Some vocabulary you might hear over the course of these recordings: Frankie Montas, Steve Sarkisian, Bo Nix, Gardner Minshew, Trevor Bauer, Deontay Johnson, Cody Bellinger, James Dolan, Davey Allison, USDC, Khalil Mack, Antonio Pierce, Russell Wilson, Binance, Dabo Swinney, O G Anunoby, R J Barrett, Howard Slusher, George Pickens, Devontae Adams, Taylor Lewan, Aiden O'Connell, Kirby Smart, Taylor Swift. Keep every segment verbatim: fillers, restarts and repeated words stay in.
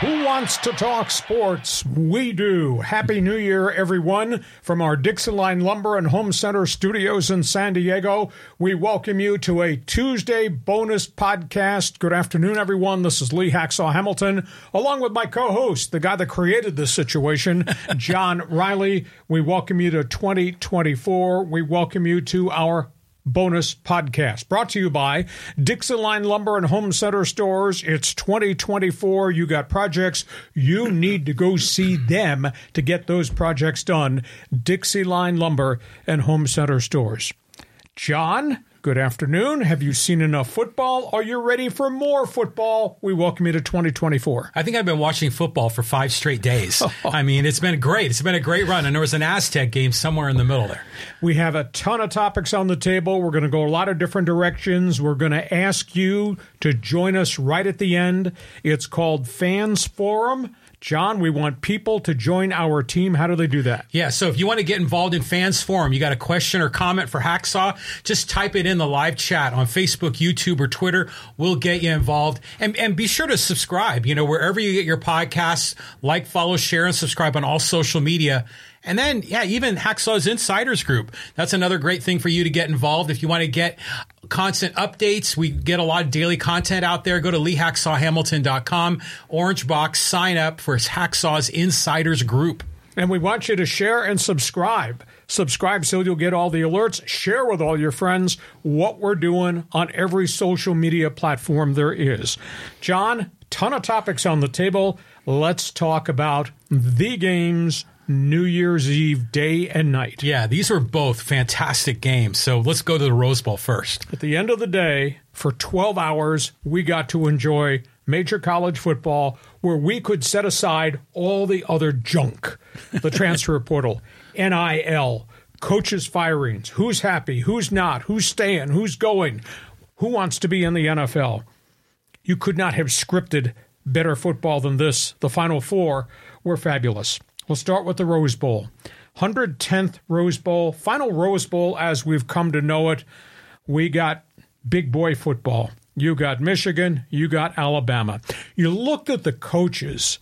Who wants to talk sports? We do. Happy New Year, everyone. From our Dixieline Lumber and Home Center studios in San Diego, we welcome you to a Tuesday bonus podcast. Good afternoon, everyone. This is Lee Hacksaw Hamilton, along with my co-host, the guy that created this situation, John Riley. We welcome you to twenty twenty-four. We welcome you to our bonus podcast brought to you by Dixieline Lumber and Home Center stores. It's twenty twenty-four. You got projects. You need to go see them to get those projects done. Dixieline Lumber and Home Center stores. John, good afternoon. Have you seen enough football? Are you ready for more football? We welcome you to twenty twenty-four. I think I've been watching football for five straight days. Oh. I mean, it's been great. It's been a great run, and there was an Aztec game somewhere in the middle there. We have a ton of topics on the table. We're going to go a lot of different directions. We're going to ask you to join us right at the end. It's called Fans Forum. John, we want people to join our team. How do they do that? Yeah, so if you want to get involved in Fans Forum, you got a question or comment for Hacksaw, just type it in the live chat on Facebook, YouTube, or Twitter. We'll get you involved. And and be sure to subscribe, you know, wherever you get your podcasts. Like, follow, share, and subscribe on all social media. And then, yeah, even Hacksaw's Insiders Group. That's another great thing for you to get involved. If you want to get constant updates, we get a lot of daily content out there. Go to lee hacksaw hamilton dot com, orange box, sign up for Hacksaw's Insiders Group. And we want you to share and subscribe. Subscribe so you'll get all the alerts. Share with all your friends what we're doing on every social media platform there is. John, ton of topics on the table. Let's talk about the games New Year's Eve, day and night. Yeah, these were both fantastic games. So let's go to the Rose Bowl first. At the end of the day, for twelve hours, we got to enjoy major college football where we could set aside all the other junk. The transfer portal, N I L, coaches' firings, who's happy, who's not, who's staying, who's going, who wants to be in the N F L. You could not have scripted better football than this. The Final Four were fabulous. We'll start with the Rose Bowl. one hundred tenth Rose Bowl, final Rose Bowl as we've come to know it. We got big boy football. You got Michigan. You got Alabama. You looked at the coaches.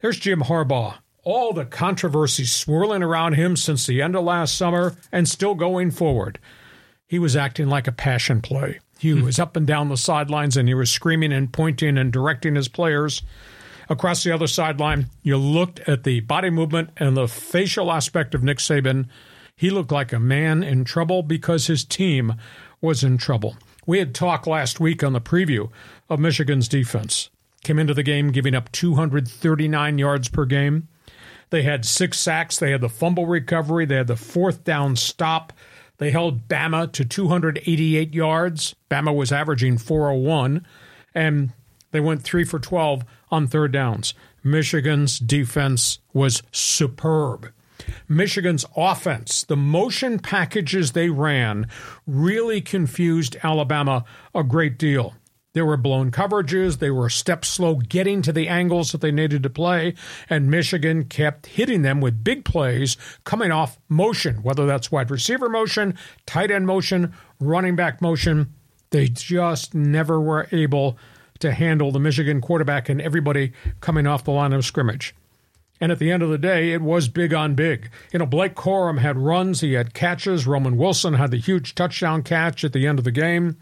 There's Jim Harbaugh. All the controversy swirling around him since the end of last summer and still going forward. He was acting like a passion play. He was up and down the sidelines, and he was screaming and pointing and directing his players. Across the other sideline, you looked at the body movement and the facial aspect of Nick Saban. He looked like a man in trouble because his team was in trouble. We had talked last week on the preview of Michigan's defense. Came into the game giving up two hundred thirty-nine yards per game. They had six sacks. They had the fumble recovery. They had the fourth down stop. They held Bama to two hundred eighty-eight yards. Bama was averaging four oh one. And they went three for twelve on third downs. Michigan's defense was superb. Michigan's offense, the motion packages they ran, really confused Alabama a great deal. There were blown coverages. They were step slow getting to the angles that they needed to play, and Michigan kept hitting them with big plays coming off motion, whether that's wide receiver motion, tight end motion, running back motion. They just never were able to handle the Michigan quarterback and everybody coming off the line of scrimmage. And at the end of the day, it was big on big. You know, Blake Corum had runs. He had catches. Roman Wilson had the huge touchdown catch at the end of the game.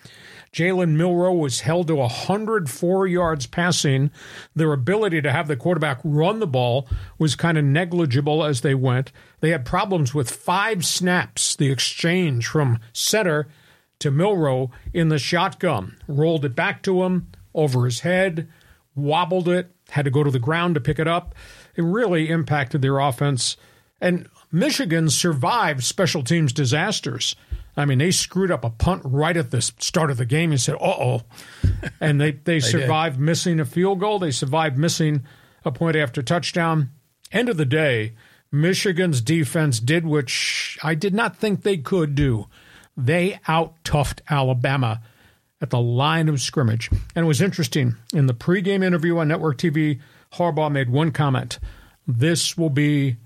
Jalen Milroe was held to one hundred four yards passing. Their ability to have the quarterback run the ball was kind of negligible as they went. They had problems with five snaps, the exchange from center to Milroe in the shotgun. Rolled it back to him, over his head, wobbled it, had to go to the ground to pick it up. It really impacted their offense. And Michigan survived special teams disasters. I mean, they screwed up a punt right at the start of the game and said, uh-oh. And they, they, they survived did. missing a field goal. They survived missing a point after touchdown. End of the day, Michigan's defense did what I did not think they could do. They out-toughed Alabama at the line of scrimmage. And it was interesting. In the pregame interview on network T V Harbaugh made one comment. This will be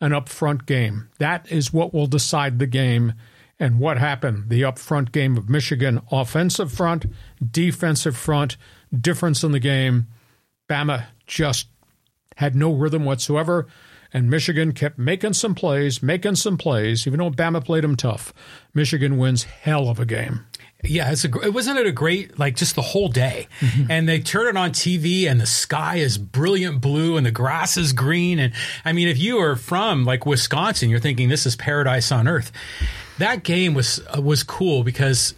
an upfront game. That is what will decide the game. And what happened? The upfront game of Michigan, offensive front, defensive front, difference in the game. Bama just had no rhythm whatsoever. And Michigan kept making some plays, making some plays, even though Bama played them tough. Michigan wins hell of a game. Yeah, it's a, it wasn't it a great, like, just the whole day. Mm-hmm. And they turn it on T V, and the sky is brilliant blue, and the grass is green. And, I mean, if you are from, like, Wisconsin, you're thinking this is paradise on earth. That game was uh, was cool because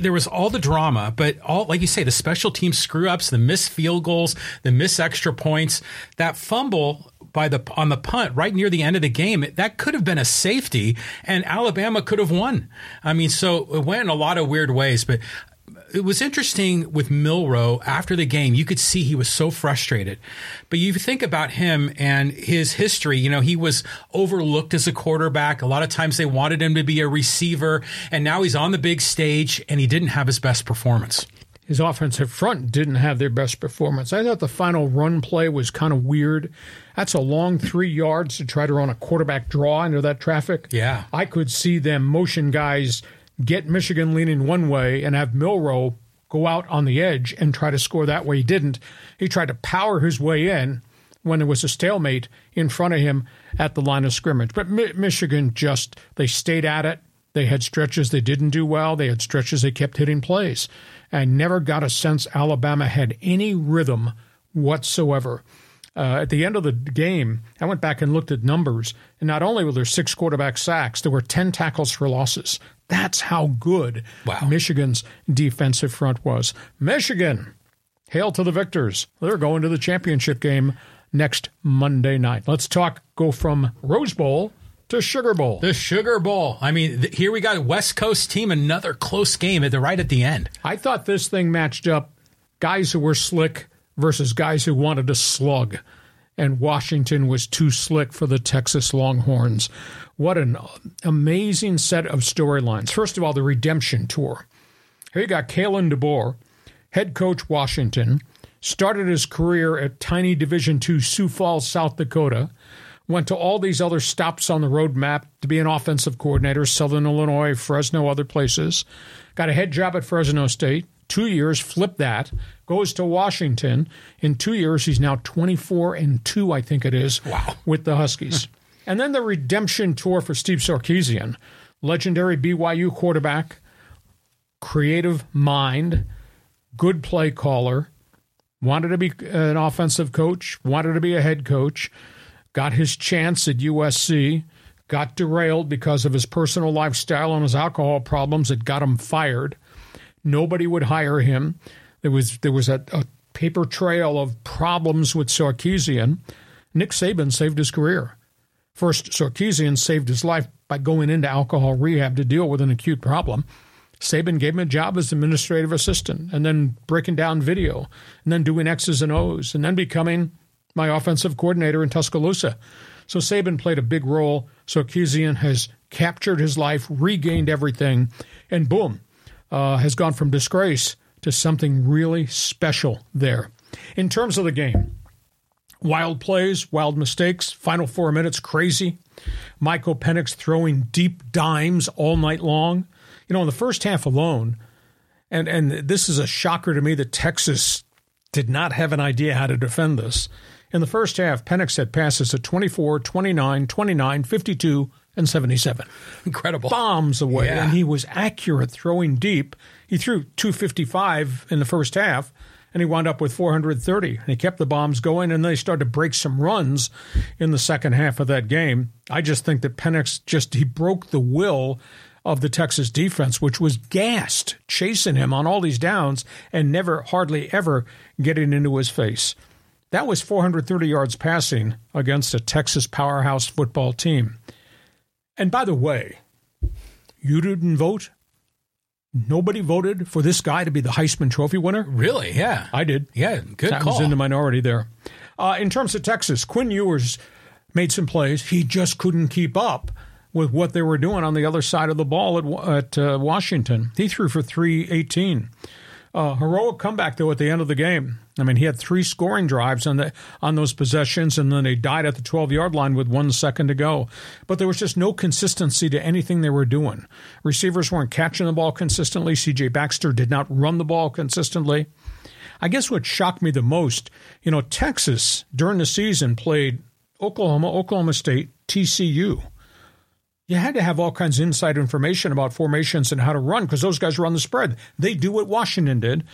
there was all the drama, but all, like you say, the special team screw-ups, the missed field goals, the missed extra points, that fumble by the on the punt right near the end of the game, that could have been a safety, and Alabama could have won. I mean, so it went in a lot of weird ways, but it was interesting with Milroe after the game. You could see he was so frustrated, but you think about him and his history. You know, he was overlooked as a quarterback. A lot of times they wanted him to be a receiver, and now he's on the big stage, and he didn't have his best performance. His offensive front didn't have their best performance. I thought the final run play was kind of weird. That's a long three yards to try to run a quarterback draw into that traffic. Yeah. I could see them motion guys get Michigan leaning one way and have Milroe go out on the edge and try to score that way. He didn't. He tried to power his way in when there was a stalemate in front of him at the line of scrimmage. But Mi- Michigan just, they stayed at it. They had stretches they didn't do well. They had stretches they kept hitting plays. I never got a sense Alabama had any rhythm whatsoever. Uh, at the end of the game, I went back and looked at numbers, and not only were there six quarterback sacks, there were ten tackles for losses. That's how good wow. Michigan's defensive front was. Michigan, hail to the victors. They're going to the championship game next Monday night. Let's talk, go from Rose Bowl to Sugar Bowl. The Sugar Bowl. I mean, th- here we got a West Coast team, another close game at the right at the end. I thought this thing matched up guys who were slick versus guys who wanted to slug. And Washington was too slick for the Texas Longhorns. What an amazing set of storylines. First of all, the redemption tour. Here you got Kalen DeBoer, head coach Washington, started his career at tiny Division two Sioux Falls, South Dakota, went to all these other stops on the road map to be an offensive coordinator, Southern Illinois, Fresno, other places. Got a head job at Fresno State, two years, flipped that, goes to Washington. In two years, he's now twenty-four and two, I think it is, wow. with the Huskies. And then the redemption tour for Steve Sarkisian, legendary B Y U quarterback, creative mind, good play caller, wanted to be an offensive coach, wanted to be a head coach, got his chance at U S C, got derailed because of his personal lifestyle and his alcohol problems that got him fired. Nobody would hire him. There was there was a, a paper trail of problems with Sarkisian. Nick Saban saved his career. First, Sarkisian saved his life by going into alcohol rehab to deal with an acute problem. Saban gave him a job as administrative assistant, and then breaking down video, and then doing X's and O's, and then becoming my offensive coordinator in Tuscaloosa. So Saban played a big role. Sarkisian has captured his life, regained everything, and boom, uh, has gone from disgrace to something really special there. In terms of the game, wild plays, wild mistakes, final four minutes, crazy. Michael Penix throwing deep dimes all night long. You know, in the first half alone, and, and this is a shocker to me that Texas did not have an idea how to defend this. In the first half, Penix had passes at twenty-four, twenty-nine, twenty-nine, fifty-two, and seventy-seven. Incredible. Bombs away, yeah. And he was accurate throwing deep. He threw two fifty-five in the first half, and he wound up with four hundred thirty. And he kept the bombs going, and they started to break some runs in the second half of that game. I just think that Penix just, he broke the will of the Texas defense, which was gassed, chasing him on all these downs and never, hardly ever getting into his face. That was four hundred thirty yards passing against a Texas powerhouse football team. And by the way, you didn't vote? Nobody voted for this guy to be the Heisman Trophy winner? Really? Yeah. I did. Yeah, good call. I was in the minority there. Uh, in terms of Texas, Quinn Ewers made some plays. He just couldn't keep up with what they were doing on the other side of the ball at, at uh, Washington. He threw for three eighteen. Uh, heroic comeback, though, at the end of the game. I mean, he had three scoring drives on the on those possessions, and then they died at the twelve-yard line with one second to go. But there was just no consistency to anything they were doing. Receivers weren't catching the ball consistently. C J. Baxter did not run the ball consistently. I guess what shocked me the most, you know, Texas during the season played Oklahoma, Oklahoma State, T C U. You had to have all kinds of inside information about formations and how to run because those guys run the spread. They do what Washington did. And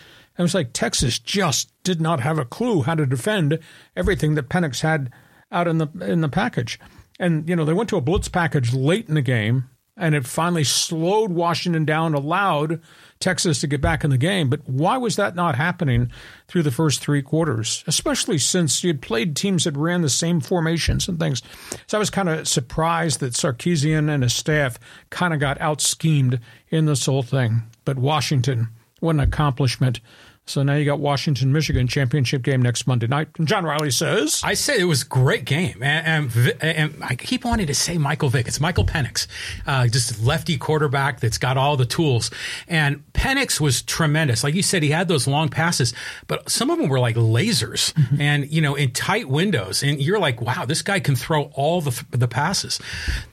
it was like Texas just did not have a clue how to defend everything that Penix had out in the in the package. And, you know, they went to a blitz package late in the game, and it finally slowed Washington down, allowed Texas to get back in the game. But why was that not happening through the first three quarters, especially since you had played teams that ran the same formations and things? So I was kind of surprised that Sarkisian and his staff kind of got out-schemed in this whole thing. But Washington, what an accomplishment. So now you got Washington-Michigan championship game next Monday night. And John Riley says... I said it was a great game. And, and, and I keep wanting to say Michael Vick. It's Michael Penix, uh, just a lefty quarterback that's got all the tools. And Penix was tremendous. Like you said, he had those long passes, but some of them were like lasers mm-hmm. and, you know, in tight windows. And you're like, wow, this guy can throw all the the passes.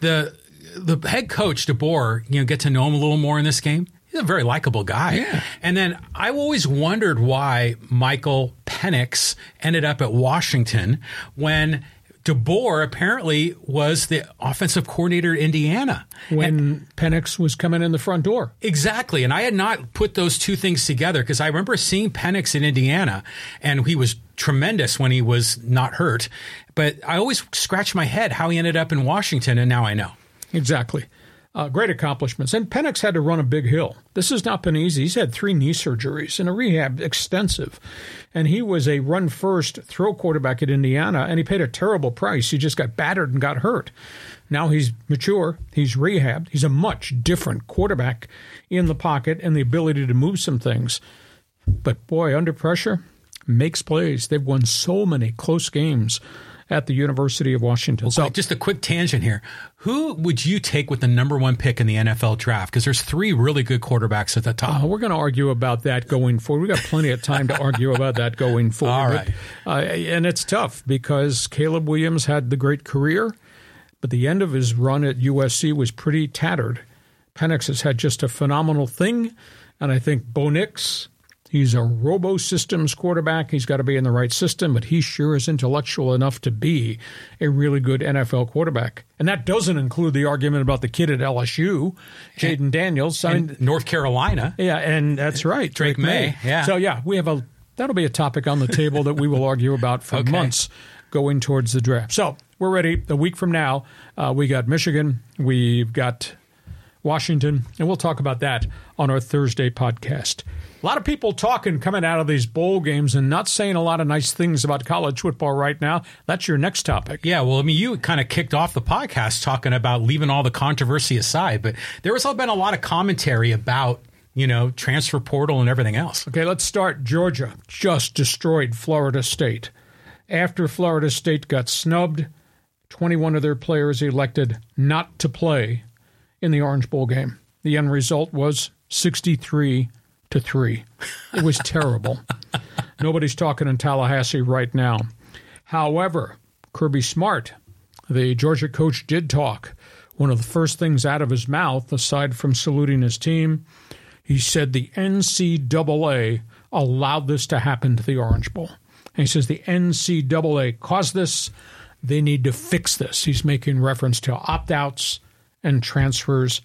The, the head coach, DeBoer, you know, get to know him a little more in this game. He's a very likable guy. Yeah. And then I always wondered why Michael Penix ended up at Washington when DeBoer apparently was the offensive coordinator at Indiana. When and, Penix was coming in the front door. Exactly. And I had not put those two things together because I remember seeing Penix in Indiana, and he was tremendous when he was not hurt. But I always scratched my head how he ended up in Washington, and now I know. Exactly. Uh, great accomplishments. And Penix had to run a big hill. This has not been easy. He's had three knee surgeries and a rehab extensive. And he was a run-first throw quarterback at Indiana, and he paid a terrible price. He just got battered and got hurt. Now he's mature. He's rehabbed. He's a much different quarterback in the pocket and the ability to move some things. But, boy, under pressure, makes plays. They've won so many close games at the University of Washington. So, just a quick tangent here. Who would you take with the number one pick in the N F L draft? Because there's three really good quarterbacks at the top. Uh, we're going to argue about that going forward. We've got plenty of time to argue about that going forward. All right. But, uh, and it's tough because Caleb Williams had the great career, but the end of his run at U S C was pretty tattered. Penix has had just a phenomenal thing, and I think Bo Nix... He's a robo-systems quarterback. He's got to be in the right system, but he sure is intellectual enough to be a really good N F L quarterback. And that doesn't include the argument about the kid at L S U, Jaden Daniels. I mean, North Carolina. Yeah, and that's right. Drake, Drake May. May. Yeah. So, yeah, we have a that'll be a topic on the table that we will argue about for okay. months going towards the draft. So we're ready. A week from now, uh, we got Michigan. We've got Washington. And we'll talk about that on our Thursday podcast. A lot of people talking coming out of these bowl games and not saying a lot of nice things about college football right now. That's your next topic. Yeah, well, I mean, you kind of kicked off the podcast talking about leaving all the controversy aside, but there has been a lot of commentary about, you know, transfer portal and everything else. Okay, let's start. Georgia just destroyed Florida State. After Florida State got snubbed, twenty-one of their players elected not to play in the Orange Bowl game. The end result was sixty-three to three. It was terrible. Nobody's talking in Tallahassee right now. However, Kirby Smart, the Georgia coach, did talk. One of the first things out of his mouth, aside from saluting his team, he said the N C double A allowed this to happen to the Orange Bowl. And he says the N C double A caused this. They need to fix this. He's making reference to opt-outs and transfers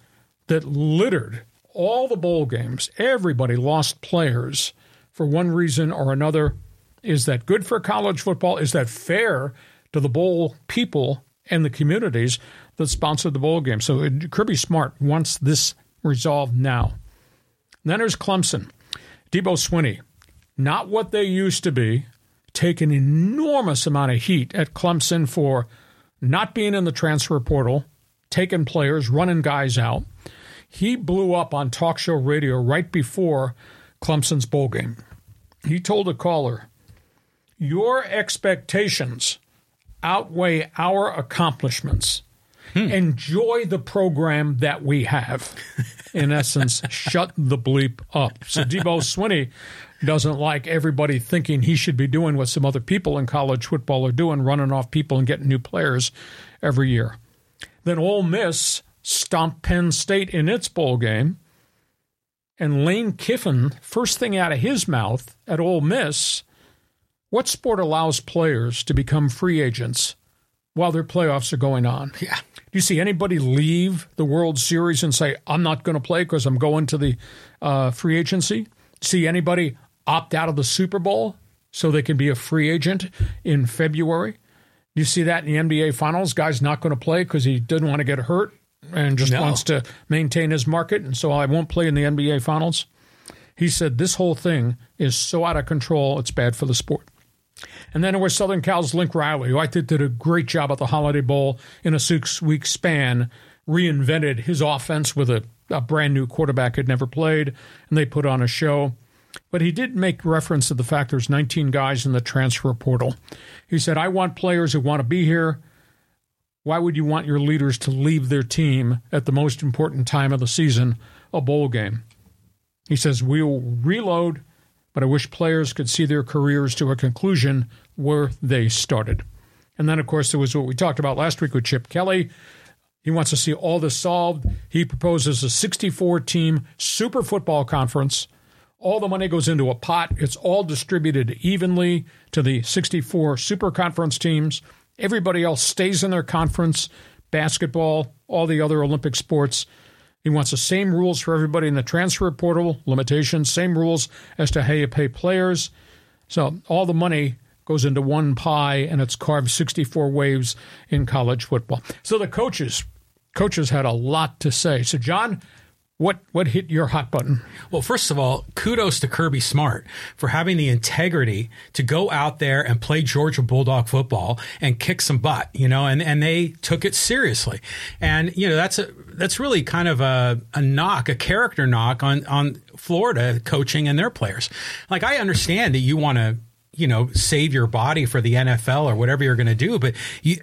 that littered all the bowl games. Everybody lost players for one reason or another. Is that good for college football? Is that fair to the bowl people and the communities that sponsored the bowl game? So Kirby Smart wants this resolved now. And then there's Clemson. Dabo Swinney, not what they used to be, take an enormous amount of heat at Clemson for not being in the transfer portal, taking players, running guys out. He blew up on talk show radio right before Clemson's bowl game. He told a caller, "Your expectations outweigh our accomplishments. Hmm. Enjoy the program that we have. In essence, shut the bleep up. So Dabo Swinney doesn't like everybody thinking he should be doing what some other people in college football are doing, running off people and getting new players every year. Then Ole Miss stomped Penn State in its bowl game, and Lane Kiffin, first thing out of his mouth at Ole Miss, what sport allows players to become free agents while their playoffs are going on? Yeah. Do you see anybody leave the World Series and say, I'm not going to play because I'm going to the uh, free agency? See anybody opt out of the Super Bowl so they can be a free agent in February? You see that in the N B A Finals. Guy's not going to play because he didn't want to get hurt and just no. wants to maintain his market, and so I won't play in the N B A Finals. He said this whole thing is so out of control, it's bad for the sport. And then it was Southern Cal's Lincoln Riley, who I think did a great job at the Holiday Bowl in a six-week span, reinvented his offense with a a brand-new quarterback had never played, and they put on a show. But he did make reference to the fact there's nineteen guys in the transfer portal. He said, I want players who want to be here. Why would you want your leaders to leave their team at the most important time of the season, a bowl game? He says, we'll reload, but I wish players could see their careers to a conclusion where they started. And then, of course, there was what we talked about last week with Chip Kelly. He wants to see all this solved. He proposes a sixty-four team super football conference. All the money goes into a pot. It's all distributed evenly to the sixty-four super conference teams. Everybody else stays in their conference, basketball, all the other Olympic sports. He wants the same rules for everybody in the transfer portal, limitations, same rules as to how you pay players. So all the money goes into one pie, and it's carved sixty-four ways in college football. So the coaches, coaches had a lot to say. So, John, what what hit your hot button? Well, first of all, kudos to Kirby Smart for having the integrity to go out there and play Georgia Bulldog football and kick some butt, you know, and, and they took it seriously. And, you know, that's a that's really kind of a, a knock, a character knock on, on Florida coaching and their players. Like, I understand that you want to, you know, save your body for the N F L or whatever you're going to do. But you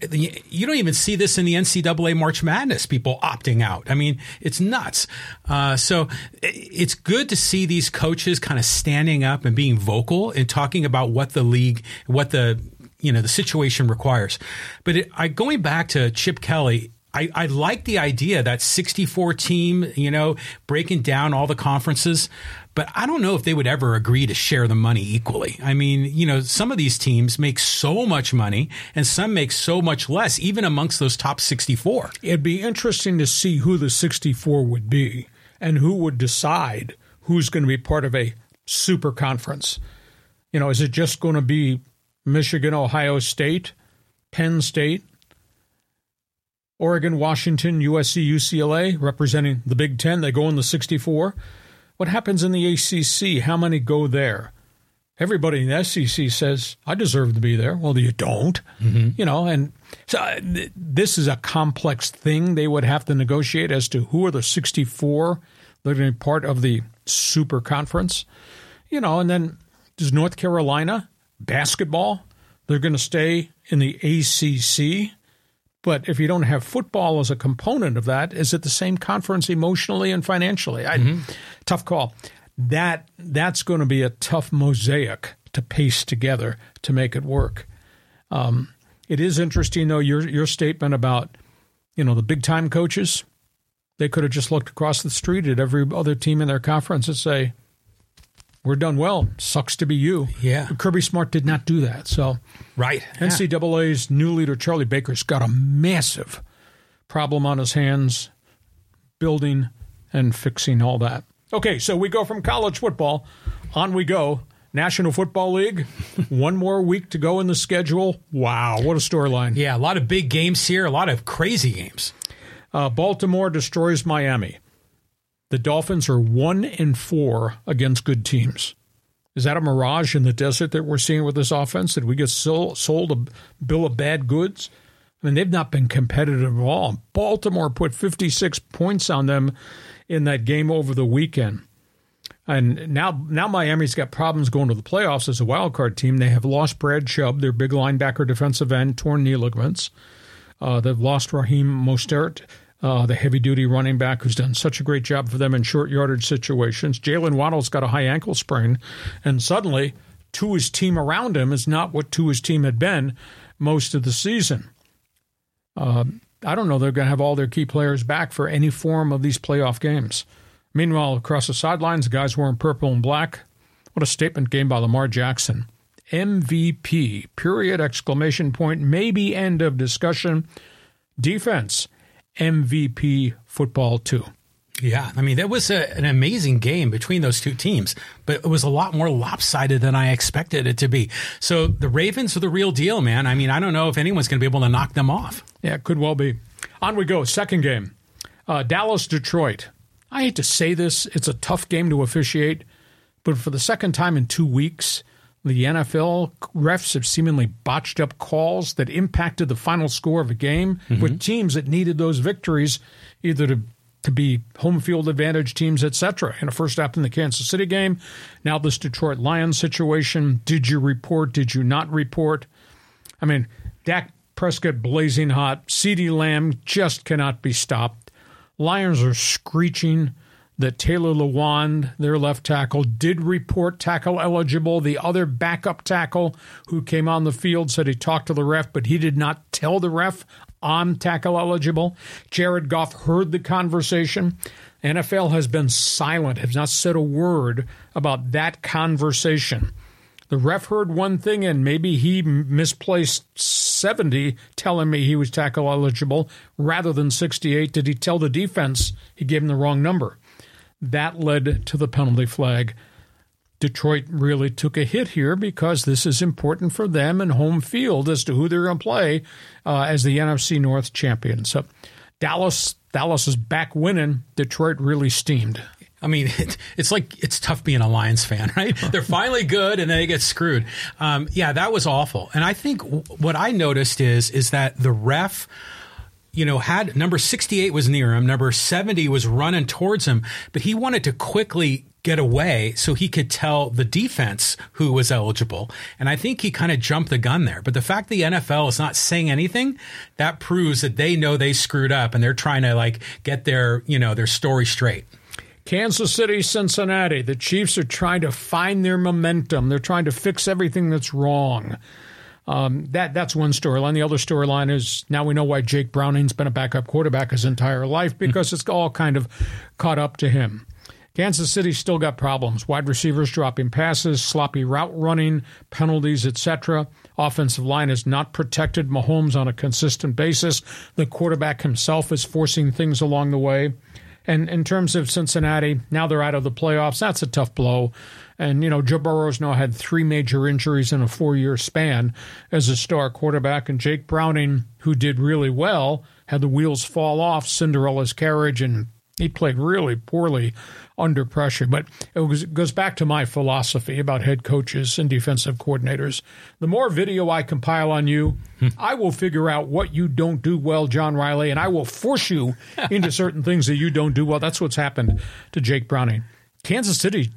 you don't even see this in the N C double A March Madness, people opting out. I mean, it's nuts. Uh, so it's good to see these coaches kind of standing up and being vocal and talking about what the league, what the, you know, the situation requires. But it, I going back to Chip Kelly, I, I like the idea that sixty-four team, you know, breaking down all the conferences. But I don't know if they would ever agree to share the money equally. I mean, you know, some of these teams make so much money and some make so much less, even amongst those top sixty-four. It'd be interesting to see who the sixty-four would be and who would decide who's going to be part of a super conference. You know, is it just going to be Michigan, Ohio State, Penn State, Oregon, Washington, U S C, U C L A representing the Big Ten? They go in the sixty-four. What happens in the A C C? How many go there? Everybody in the S E C says, I deserve to be there. Well, you don't. Mm-hmm. You know, and so th- this is a complex thing. They would have to negotiate as to who are the sixty-four that are going to be part of the super conference. You know, and then does North Carolina, basketball, they're going to stay in the A C C. But if you don't have football as a component of that, is it the same conference emotionally and financially? I, mm-hmm. Tough call. That that's going to be a tough mosaic to pace together to make it work. Um, it is interesting, though, your your statement about, you know, the big-time coaches. They could have just looked across the street at every other team in their conference and say, we're done well. Sucks to be you. Yeah. But Kirby Smart did not do that. So, right. Yeah. N C double A's new leader, Charlie Baker's got a massive problem on his hands, building and fixing all that. Okay, so we go from college football. On we go. National Football League, one more week to go in the schedule. Wow, what a storyline. Yeah, a lot of big games here, a lot of crazy games. Uh, Baltimore destroys Miami. The Dolphins are one and four against good teams. Is that a mirage in the desert that we're seeing with this offense? Did we get sold, sold a bill of bad goods? I mean, they've not been competitive at all. Baltimore put fifty-six points on them in that game over the weekend. And now now Miami's got problems going to the playoffs as a wild card team. They have lost Brad Chubb, their big linebacker defensive end, torn knee ligaments. Uh, they've lost Raheem Mostert, uh, the heavy-duty running back who's done such a great job for them in short yardage situations. Jalen Waddle's got a high ankle sprain, and suddenly Tua's team around him is not what Tua's team had been most of the season. Uh, I don't know they're going to have all their key players back for any form of these playoff games. Meanwhile, across the sidelines, the guys wearing purple and black. What a statement game by Lamar Jackson. M V P, period, exclamation point, maybe end of discussion. Defense, M V P football too. Yeah, I mean, that was a, an amazing game between those two teams, but it was a lot more lopsided than I expected it to be. So the Ravens are the real deal, man. I mean, I don't know if anyone's going to be able to knock them off. Yeah, could well be. On we go, second game. Uh, Dallas-Detroit. I hate to say this, it's a tough game to officiate, but for the second time in two weeks, the N F L refs have seemingly botched up calls that impacted the final score of a game mm-hmm. with teams that needed those victories either to to be home field advantage teams, et cetera. And it first happened in the Kansas City game. Now this Detroit Lions situation. Did you report? Did you not report? I mean, Dak Prescott blazing hot. CeeDee Lamb just cannot be stopped. Lions are screeching that Taylor Lewan, their left tackle, did report tackle eligible. The other backup tackle who came on the field said he talked to the ref, but he did not tell the ref I'm tackle eligible. Jared Goff heard the conversation. N F L has been silent, has not said a word about that conversation. The ref heard one thing, and maybe he misplaced seventy telling me he was tackle eligible rather than sixty-eight. Did he tell the defense he gave him the wrong number? That led to the penalty flag. Detroit really took a hit here because this is important for them in home field as to who they're going to play uh, as the N F C North champion. So Dallas, Dallas is back winning. Detroit really steamed. I mean, it, it's like it's tough being a Lions fan, right? They're finally good, and then they get screwed. Um, yeah, that was awful. And I think w- what I noticed is is that the ref, you know, had number sixty-eight was near him, number seventy was running towards him, but he wanted to quickly get away so he could tell the defense who was eligible. And I think he kind of jumped the gun there. But the fact the N F L is not saying anything, that proves that they know they screwed up and they're trying to like get their, you know, their story straight. Kansas City, Cincinnati, the Chiefs are trying to find their momentum. They're trying to fix everything that's wrong. Um, that that's one storyline. The other storyline is now we know why Jake Browning's been a backup quarterback his entire life because it's all kind of caught up to him. Kansas City still got problems. Wide receivers dropping passes, sloppy route running, penalties, et cetera. Offensive line is not protected Mahomes on a consistent basis. The quarterback himself is forcing things along the way. And in terms of Cincinnati, now they're out of the playoffs. That's a tough blow. And, you know, Joe Burrow's now had three major injuries in a four-year span as a star quarterback. And Jake Browning, who did really well, had the wheels fall off Cinderella's carriage, and he played really poorly under pressure. But it, was, it goes back to my philosophy about head coaches and defensive coordinators. The more video I compile on you, hmm. I will figure out what you don't do well, John Riley, and I will force you into certain things that you don't do well. That's what's happened to Jake Browning. Kansas City,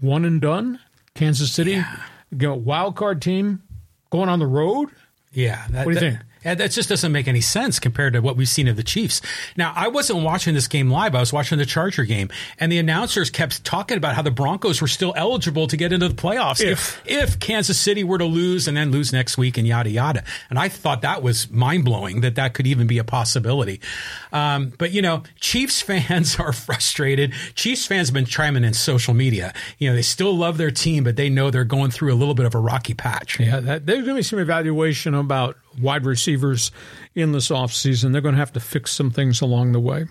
one and done. Kansas City, yeah. You know, wild card team going on the road. Yeah. That, what do you that, think? And that just doesn't make any sense compared to what we've seen of the Chiefs. Now, I wasn't watching this game live. I was watching the Charger game, and the announcers kept talking about how the Broncos were still eligible to get into the playoffs if, if Kansas City were to lose and then lose next week and yada, yada. And I thought that was mind-blowing that that could even be a possibility. Um, but, you know, Chiefs fans are frustrated. Chiefs fans have been chiming in social media. You know, they still love their team, but they know they're going through a little bit of a rocky patch. Yeah, that, there's going to be some evaluation about wide receivers in this offseason. They're going to have to fix some things along the way.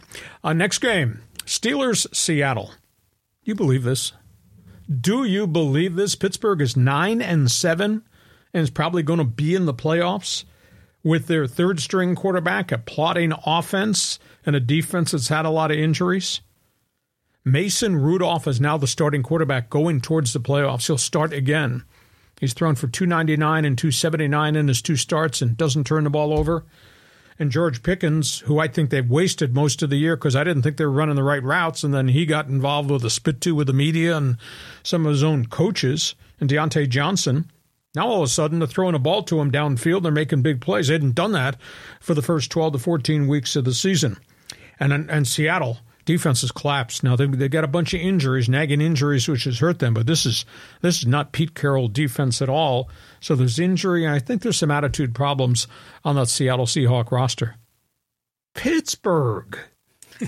Uh, next game, Steelers-Seattle. Do you believe this? Do you believe this? Pittsburgh is nine and seven and is probably going to be in the playoffs with their third-string quarterback, a plodding offense, and a defense that's had a lot of injuries. Mason Rudolph is now the starting quarterback going towards the playoffs. He'll start again. He's thrown for two ninety-nine and two seventy-nine in his two starts and doesn't turn the ball over. And George Pickens, who I think they've wasted most of the year because I didn't think they were running the right routes, and then he got involved with a spit two with the media and some of his own coaches. And Deontay Johnson, Now all of a sudden, they're throwing a ball to him downfield. They're making big plays. They hadn't done that for the first twelve to fourteen weeks of the season. And and Seattle defense has collapsed. Now they've, they've got a bunch of injuries, nagging injuries, which has hurt them. But this is this is not Pete Carroll defense at all. So there's injury, and I think there's some attitude problems on that Seattle Seahawk roster. Pittsburgh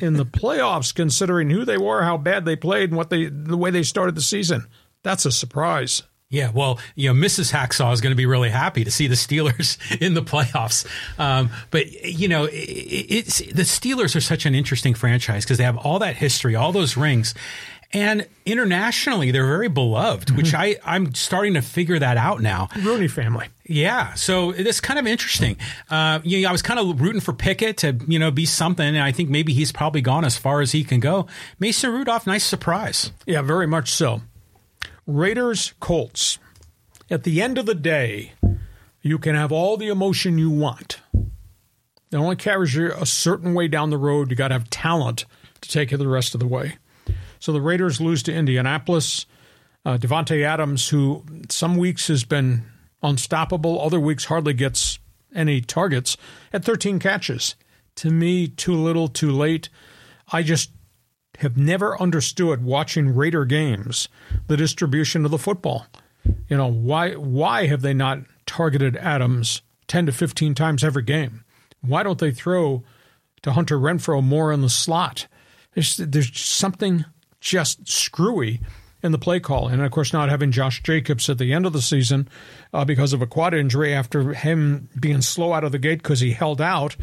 in the playoffs, considering who they were, how bad they played, and what they the way they started the season. That's a surprise. Yeah, well, you know, Missus Hacksaw is going to be really happy to see the Steelers in the playoffs. Um, but, you know, it, it's the Steelers are such an interesting franchise because they have all that history, all those rings. And internationally, they're very beloved, mm-hmm. which I, I'm starting to figure that out now. Rooney family. Yeah. So it's kind of interesting. Uh, you know, I was kind of rooting for Pickett to, you know, be something. And I think maybe he's probably gone as far as he can go. Mason Rudolph, nice surprise. Yeah, very much so. Raiders, Colts. At the end of the day, you can have all the emotion you want. It only carries you a certain way down the road. You got to have talent to take you the rest of the way. So the Raiders lose to Indianapolis. Uh, Devontae Adams, who some weeks has been unstoppable, other weeks hardly gets any targets, at thirteen catches. To me, too little, too late. I just have never understood watching Raider games, the distribution of the football. You know, why why have they not targeted Adams ten to fifteen times every game? Why don't they throw to Hunter Renfrow more in the slot? There's, there's something just screwy in the play call. And, of course, not having Josh Jacobs at the end of the season uh, because of a quad injury after him being slow out of the gate because he held out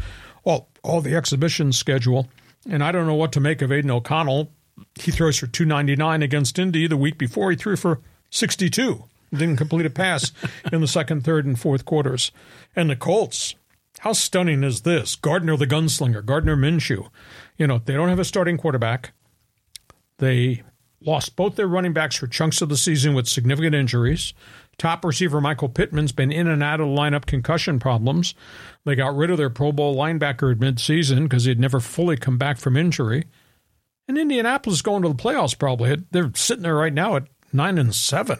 all, all the exhibition schedule. And I don't know what to make of Aiden O'Connell. He throws for two ninety-nine against Indy. The week before, he threw for sixty-two. Didn't complete a pass in the second, third, and fourth quarters. And the Colts, how stunning is this? Gardner the gunslinger, Gardner Minshew. You know, they don't have a starting quarterback. They lost both their running backs for chunks of the season with significant injuries. Top receiver Michael Pittman's been in and out of the lineup, concussion problems. They got rid of their Pro Bowl linebacker at midseason because he'd never fully come back from injury. And Indianapolis going to the playoffs probably. They're sitting there right now at nine and seven,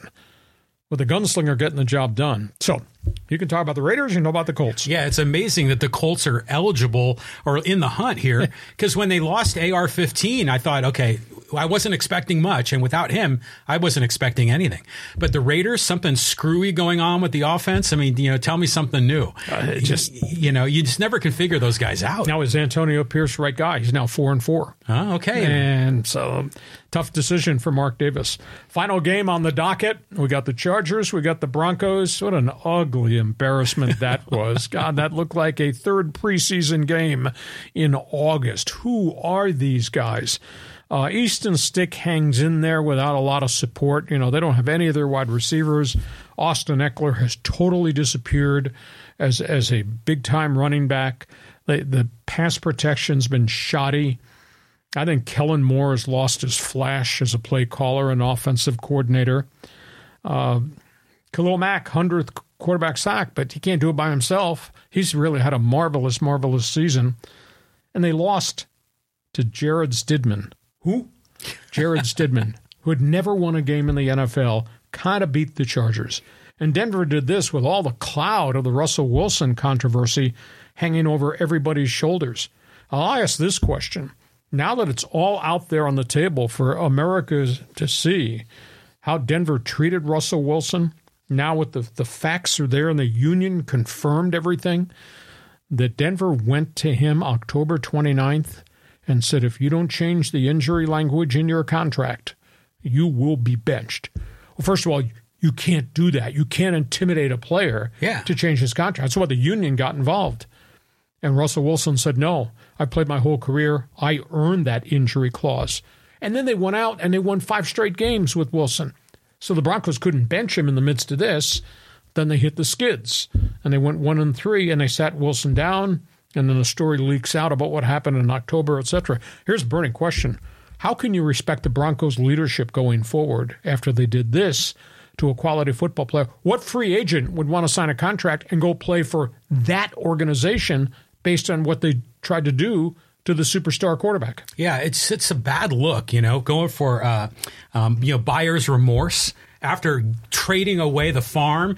with the gunslinger getting the job done. So you can talk about the Raiders, you can talk about the Colts. Yeah, it's amazing that the Colts are eligible or in the hunt here because when they lost A R fifteen, I thought, okay, I wasn't expecting much. And without him, I wasn't expecting anything. But the Raiders, something screwy going on with the offense. I mean, you know, tell me something new. Uh, just, you know, you just never can figure those guys out. Now is Antonio Pierce the right guy? He's now four and four. Oh, okay. And so tough decision for Mark Davis. Final game on the docket. We got the Chargers. We got the Broncos. What an ugly embarrassment that was. God, that looked like a third preseason game in August. Who are these guys? Uh, Easton Stick hangs in there without a lot of support. You know, they don't have any of their wide receivers. Austin Eckler has totally disappeared as as a big-time running back. The, the pass protection's been shoddy. I think Kellen Moore has lost his flash as a play caller and offensive coordinator. Uh, Khalil Mack, hundredth quarterback sack, but he can't do it by himself. He's really had a marvelous, marvelous season. And they lost to Jared Stidman. Who? Jared Stidman, who had never won a game in the N F L, kind of beat the Chargers. And Denver did this with all the cloud of the Russell Wilson controversy hanging over everybody's shoulders. I'll ask this question. Now that it's all out there on the table for America to see how Denver treated Russell Wilson, now with the, the facts are there and the union confirmed everything, that Denver went to him October twenty-ninth and said, if you don't change the injury language in your contract, you will be benched. Well, first of all, you can't do that. You can't intimidate a player yeah. to change his contract. So what, the union got involved. And Russell Wilson said, no, I played my whole career. I earned that injury clause. And then they went out and they won five straight games with Wilson. So the Broncos couldn't bench him in the midst of this. Then they hit the skids. And they went one and three, and they sat Wilson down. And then a story leaks out about what happened in October, et cetera. Here's a burning question. How can you respect the Broncos' leadership going forward after they did this to a quality football player? What free agent would want to sign a contract and go play for that organization based on what they tried to do to the superstar quarterback? Yeah, it's it's a bad look, you know, going for uh, um, you know buyer's remorse after trading away the farm,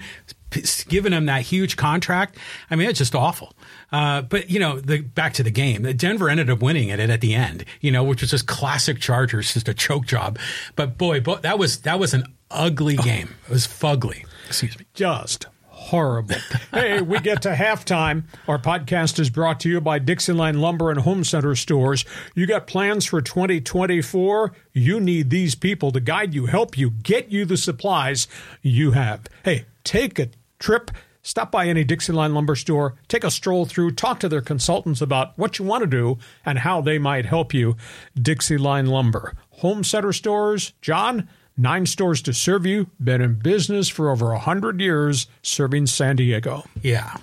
giving him that huge contract. I mean, it's just awful. Uh, but, you know, the back to the game, Denver ended up winning it at the end, you know, which was just classic Chargers, just a choke job. But boy, bo- that was that was an ugly game. It was fugly. Excuse me. Just horrible. Hey, we get to halftime. Our podcast is brought to you by Dixieline Lumber and Home Center stores. You got plans for twenty twenty-four? You need these people to guide you, help you, get you the supplies you have. Hey, take a trip. Stop by any Dixieline Lumber store, take a stroll through, talk to their consultants about what you want to do and how they might help you. Dixieline Lumber. Home Center stores, John, nine stores to serve you. Been in business for over one hundred years, serving San Diego. Yeah.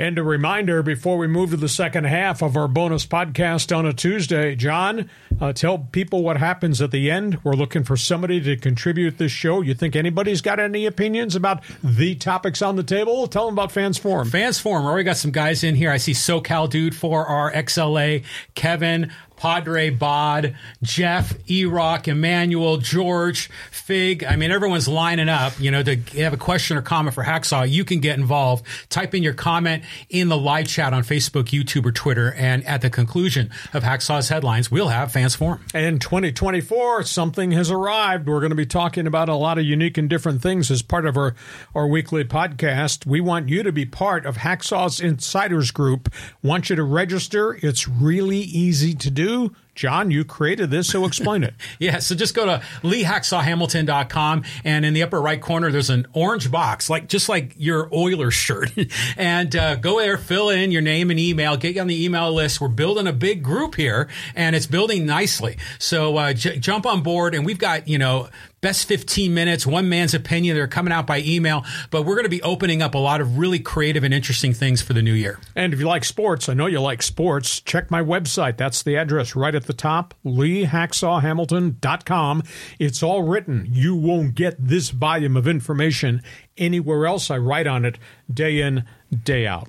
And a reminder, before we move to the second half of our bonus podcast on a Tuesday, John, uh, tell people what happens at the end. We're looking for somebody to contribute this show. You think anybody's got any opinions about the topics on the table? Tell them about Fans Forum. Fans Forum. We already got some guys in here. I see SoCal Dude, four R, X L A, Kevin, Padre, Bod, Jeff, E-Rock, Emmanuel, George, Fig. I mean, everyone's lining up, you know, to have a question or comment for Hacksaw. You can get involved. Type in your comment in the live chat on Facebook, YouTube, or Twitter. And at the conclusion of Hacksaw's headlines, we'll have Fans Forum. In twenty twenty-four, something has arrived. We're going to be talking about a lot of unique and different things as part of our, our weekly podcast. We want you to be part of Hacksaw's Insiders Group. Want you to register. It's really easy to do. John, you created this, so explain it. Yeah, so just go to lee hacksaw hamilton dot com, and in the upper right corner, there's an orange box, like just like your Oilers shirt. And uh, go there, fill in your name and email, get you on the email list. We're building a big group here, and it's building nicely. So uh, j- jump on board, and we've got, you know, best fifteen minutes, one man's opinion. They're coming out by email, but we're going to be opening up a lot of really creative and interesting things for the new year. And if you like sports, I know you like sports, check my website. That's the address right at the top, lee hacksaw hamilton dot com. It's all written. You won't get this volume of information anywhere else. I write on it day in, day out.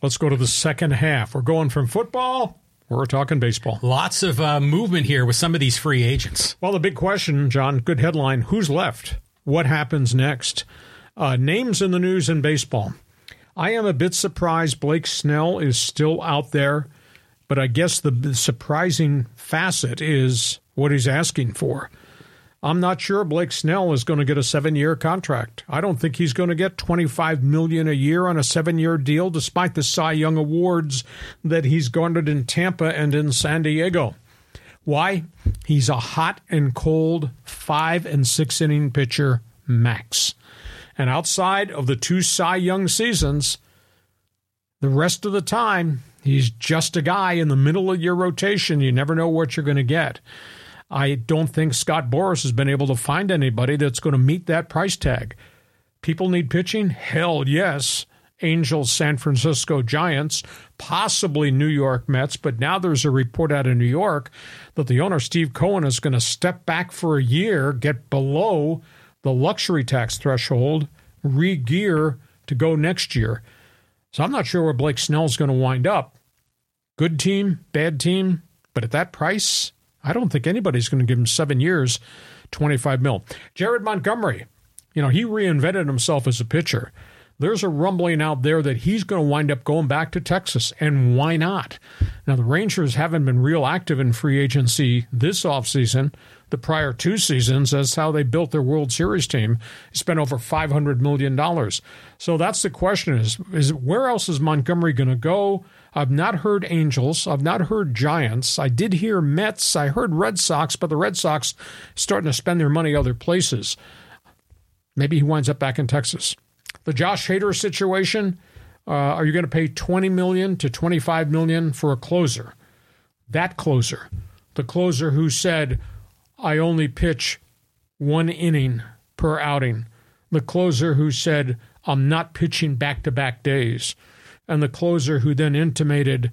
Let's go to the second half. We're going from football. We're talking baseball. Lots of uh, movement here with some of these free agents. Well, the big question, John, good headline, who's left? What happens next? Uh, names in the news in baseball. I am a bit surprised Blake Snell is still out there, but I guess the surprising facet is what he's asking for. I'm not sure Blake Snell is going to get a seven-year contract. I don't think he's going to get twenty-five million dollars a year on a seven-year deal, despite the Cy Young Awards that he's garnered in Tampa and in San Diego. Why? He's a hot and cold five- and six-inning pitcher max. And outside of the two Cy Young seasons, the rest of the time, he's just a guy in the middle of your rotation. You never know what you're going to get. I don't think Scott Boras has been able to find anybody that's going to meet that price tag. People need pitching? Hell yes. Angels, San Francisco Giants, possibly New York Mets, but now there's a report out of New York that the owner, Steve Cohen, is going to step back for a year, get below the luxury tax threshold, re-gear to go next year. So I'm not sure where Blake Snell's going to wind up. Good team, bad team, but at that price, I don't think anybody's going to give him seven years, twenty-five mil. Jared Montgomery, you know, he reinvented himself as a pitcher. There's a rumbling out there that he's going to wind up going back to Texas, and why not? Now, the Rangers haven't been real active in free agency this offseason. The prior two seasons, that's how they built their World Series team. They spent over five hundred million dollars. So that's the question is, is where else is Montgomery going to go? I've not heard Angels. I've not heard Giants. I did hear Mets. I heard Red Sox, but the Red Sox starting to spend their money other places. Maybe he winds up back in Texas. The Josh Hader situation, uh, are you going to pay twenty million dollars to twenty-five million dollars for a closer? That closer, the closer who said, I only pitch one inning per outing. The closer who said, I'm not pitching back-to-back days. And the closer who then intimated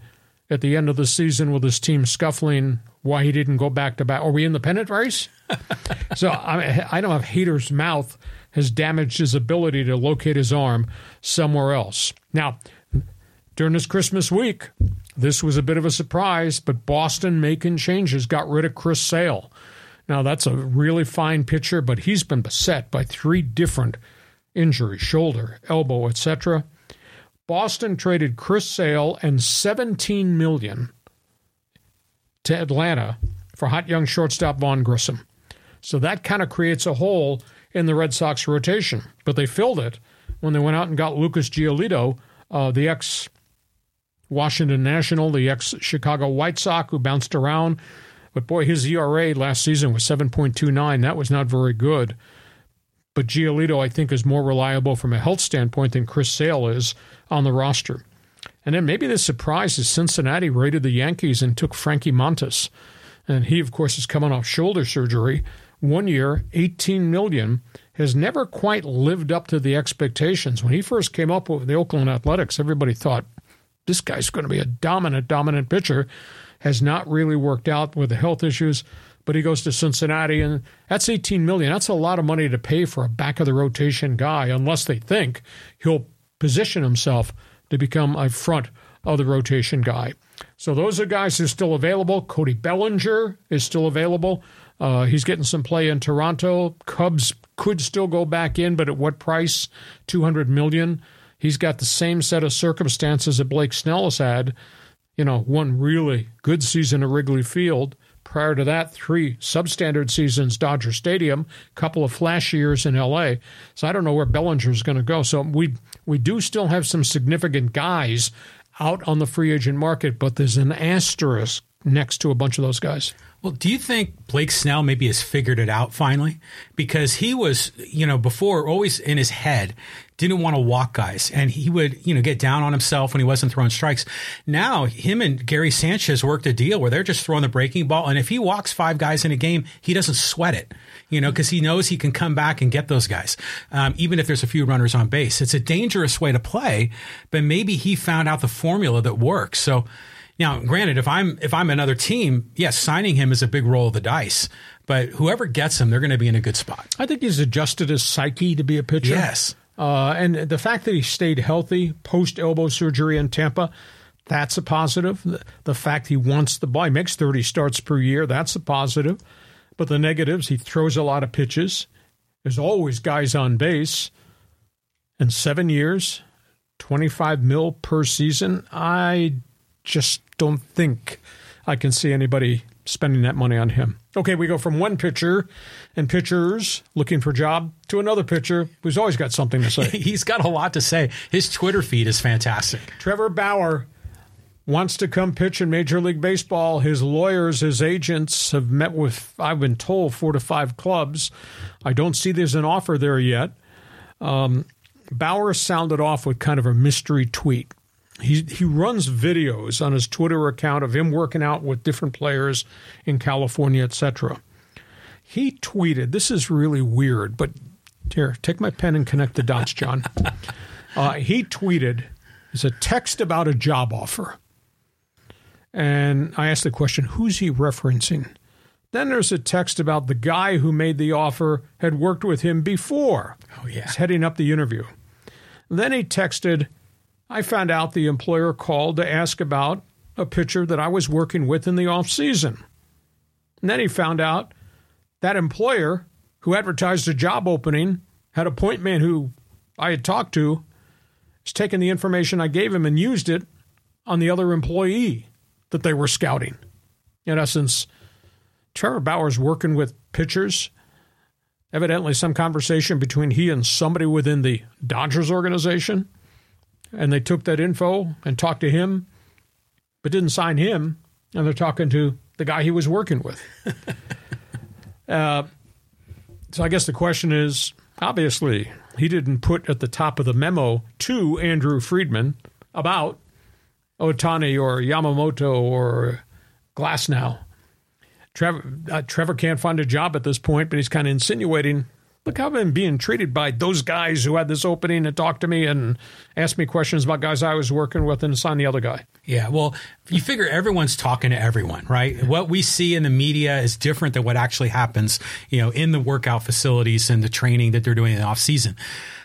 at the end of the season with his team scuffling why he didn't go back to back. Are we in the pennant race? So I, I don't know if Hader's mouth has damaged his ability to locate his arm somewhere else. Now, during this Christmas week, this was a bit of a surprise, but Boston making changes, got rid of Chris Sale. Now, that's a really fine pitcher, but he's been beset by three different injury, shoulder, elbow, et cetera. Boston traded Chris Sale and seventeen million dollars to Atlanta for hot young shortstop Vaughn Grissom. So that kind of creates a hole in the Red Sox rotation. But they filled it when they went out and got Lucas Giolito, uh, the ex-Washington National, the ex-Chicago White Sox who bounced around. But boy, his E R A last season was seven point two nine. That was not very good. But Giolito, I think, is more reliable from a health standpoint than Chris Sale is on the roster. And then maybe the surprise is Cincinnati raided the Yankees and took Frankie Montas. And he, of course, is coming off shoulder surgery. One year, eighteen million dollars, has never quite lived up to the expectations. When he first came up with the Oakland Athletics, everybody thought, this guy's going to be a dominant, dominant pitcher. Has not really worked out with the health issues. But he goes to Cincinnati, and that's eighteen million dollars. That's a lot of money to pay for a back-of-the-rotation guy, unless they think he'll position himself to become a front-of-the-rotation guy. So those are guys who are still available. Cody Bellinger is still available. Uh, he's getting some play in Toronto. Cubs could still go back in, but at what price? two hundred million dollars. He's got the same set of circumstances that Blake Snell has had. You know, one really good season at Wrigley Field. Prior to that, three substandard seasons, Dodger Stadium, a couple of flash years in L A. So I don't know where Bellinger's going to go. So we we do still have some significant guys out on the free agent market, but there's an asterisk next to a bunch of those guys. Well, do you think Blake Snell maybe has figured it out finally? Because he was, you know, before always in his head, didn't want to walk guys, and he would, you know, get down on himself when he wasn't throwing strikes. Now, him and Gary Sanchez worked a deal where they're just throwing the breaking ball, and if he walks five guys in a game, he doesn't sweat it, you know, because he knows he can come back and get those guys, um, even if there's a few runners on base. It's a dangerous way to play, but maybe he found out the formula that works. So now, granted, if I'm if I'm another team, yes, signing him is a big roll of the dice. But whoever gets him, they're going to be in a good spot. I think he's adjusted his psyche to be a pitcher. Yes. Uh, and the fact that he stayed healthy post-elbow surgery in Tampa, that's a positive. The, the fact he wants the ball, he makes thirty starts per year, that's a positive. But the negatives, he throws a lot of pitches. There's always guys on base. And seven years, twenty-five mil per season, I just don't think I can see anybody spending that money on him. Okay, we go from one pitcher and pitchers looking for a job to another pitcher who's always got something to say. He's got a lot to say. His Twitter feed is fantastic. Trevor Bauer wants to come pitch in Major League Baseball. His lawyers, his agents have met with, I've been told, four to five clubs. I don't see there's an offer there yet. Um, Bauer sounded off with kind of a mystery tweet. He he runs videos on his Twitter account of him working out with different players in California, et cetera. He tweeted, this is really weird, but here, take my pen and connect the dots, John. uh, he tweeted, it's a text about a job offer. And I asked the question, who's he referencing? Then there's a text about the guy who made the offer had worked with him before. Oh, yeah. He's heading up the interview. Then he texted, I found out the employer called to ask about a pitcher that I was working with in the offseason. And then he found out that employer who advertised a job opening had a point man who I had talked to, has taken the information I gave him and used it on the other employee that they were scouting. In essence, Trevor Bauer's working with pitchers. Evidently some conversation between he and somebody within the Dodgers organization. And they took that info and talked to him, but didn't sign him. And they're talking to the guy he was working with. uh, so I guess the question is, obviously, he didn't put at the top of the memo to Andrew Friedman about Ohtani or Yamamoto or Glasnow. Trevor, uh, Trevor can't find a job at this point, but he's kind of insinuating, look how I've been being treated by those guys who had this opening and talked to me and asked me questions about guys I was working with and signed the other guy. Yeah, well, you figure everyone's talking to everyone, right? What we see in the media is different than what actually happens, you know, in the workout facilities and the training that they're doing in the offseason.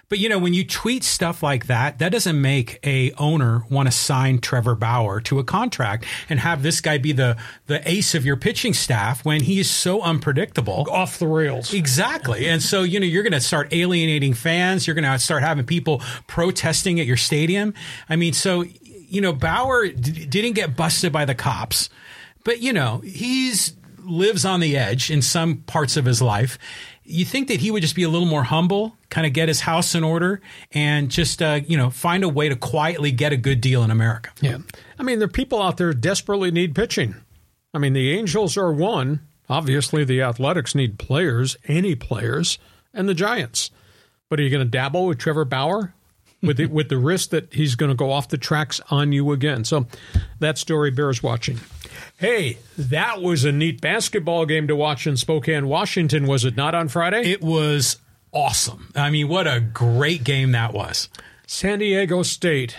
But, you know, when you tweet stuff like that, that doesn't make a owner want to sign Trevor Bauer to a contract and have this guy be the, the ace of your pitching staff when he is so unpredictable. Off the rails. Exactly. And so, you know, you're going to start alienating fans. You're going to start having people protesting at your stadium. I mean, so, you know, Bauer d- didn't get busted by the cops. But, you know, he's lives on the edge in some parts of his life. You think that he would just be a little more humble, kind of get his house in order, and just uh, you know find a way to quietly get a good deal in America. Yeah, I mean, there are people out there who desperately need pitching. I mean, the Angels are one. Obviously, the Athletics need players, any players, and the Giants. But are you going to dabble with Trevor Bauer with the, with the risk that he's going to go off the tracks on you again? So that story bears watching. Hey, that was a neat basketball game to watch in Spokane, Washington, was it not, on Friday? It was awesome. I mean, what a great game that was. San Diego State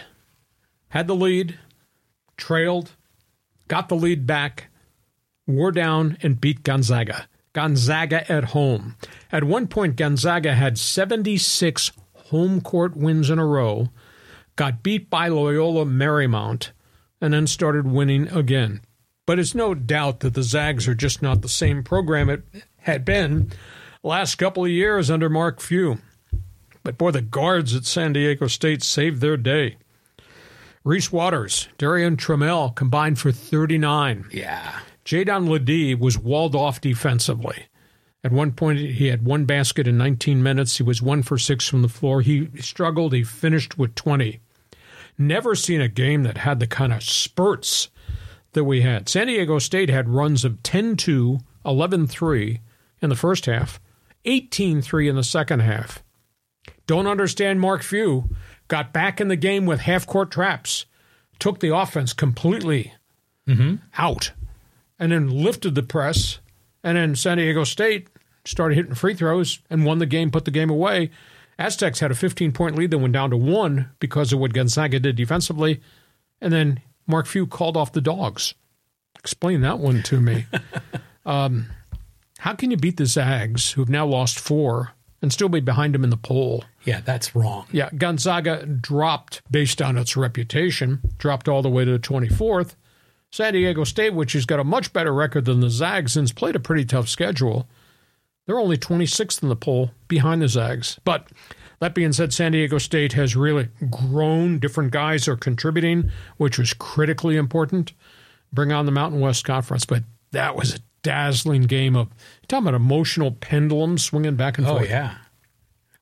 had the lead, trailed, got the lead back, wore down, and beat Gonzaga. Gonzaga at home. At one point, Gonzaga had seventy-six home court wins in a row, got beat by Loyola Marymount, and then started winning again. But it's no doubt that the Zags are just not the same program it had been last couple of years under Mark Few. But boy, the guards at San Diego State saved their day. Reese Waters, Darian Trammell combined for thirty-nine. Yeah. Jadon Ledee was walled off defensively. At one point, he had one basket in nineteen minutes. He was one for six from the floor. He struggled. He finished with twenty. Never seen a game that had the kind of spurts that we had. San Diego State had runs of ten two, eleven three in the first half, eighteen three in the second half. Don't understand Mark Few. Got back in the game with half-court traps, took the offense completely mm-hmm. out, and then lifted the press, and then San Diego State started hitting free throws and won the game, put the game away. Aztecs had a fifteen-point lead that went down to one because of what Gonzaga did defensively, and then Mark Few called off the Dogs. Explain that one to me. um, how can you beat the Zags, who have now lost four, and still be behind them in the poll? Yeah, that's wrong. Yeah, Gonzaga dropped, based on its reputation, dropped all the way to the twenty-fourth. San Diego State, which has got a much better record than the Zags and has played a pretty tough schedule, they're only twenty-sixth in the poll, behind the Zags. But that being said, San Diego State has really grown. Different guys are contributing, which was critically important. Bring on the Mountain West Conference. But that was a dazzling game of, you're talking about emotional pendulum swinging back and forth. Oh, yeah.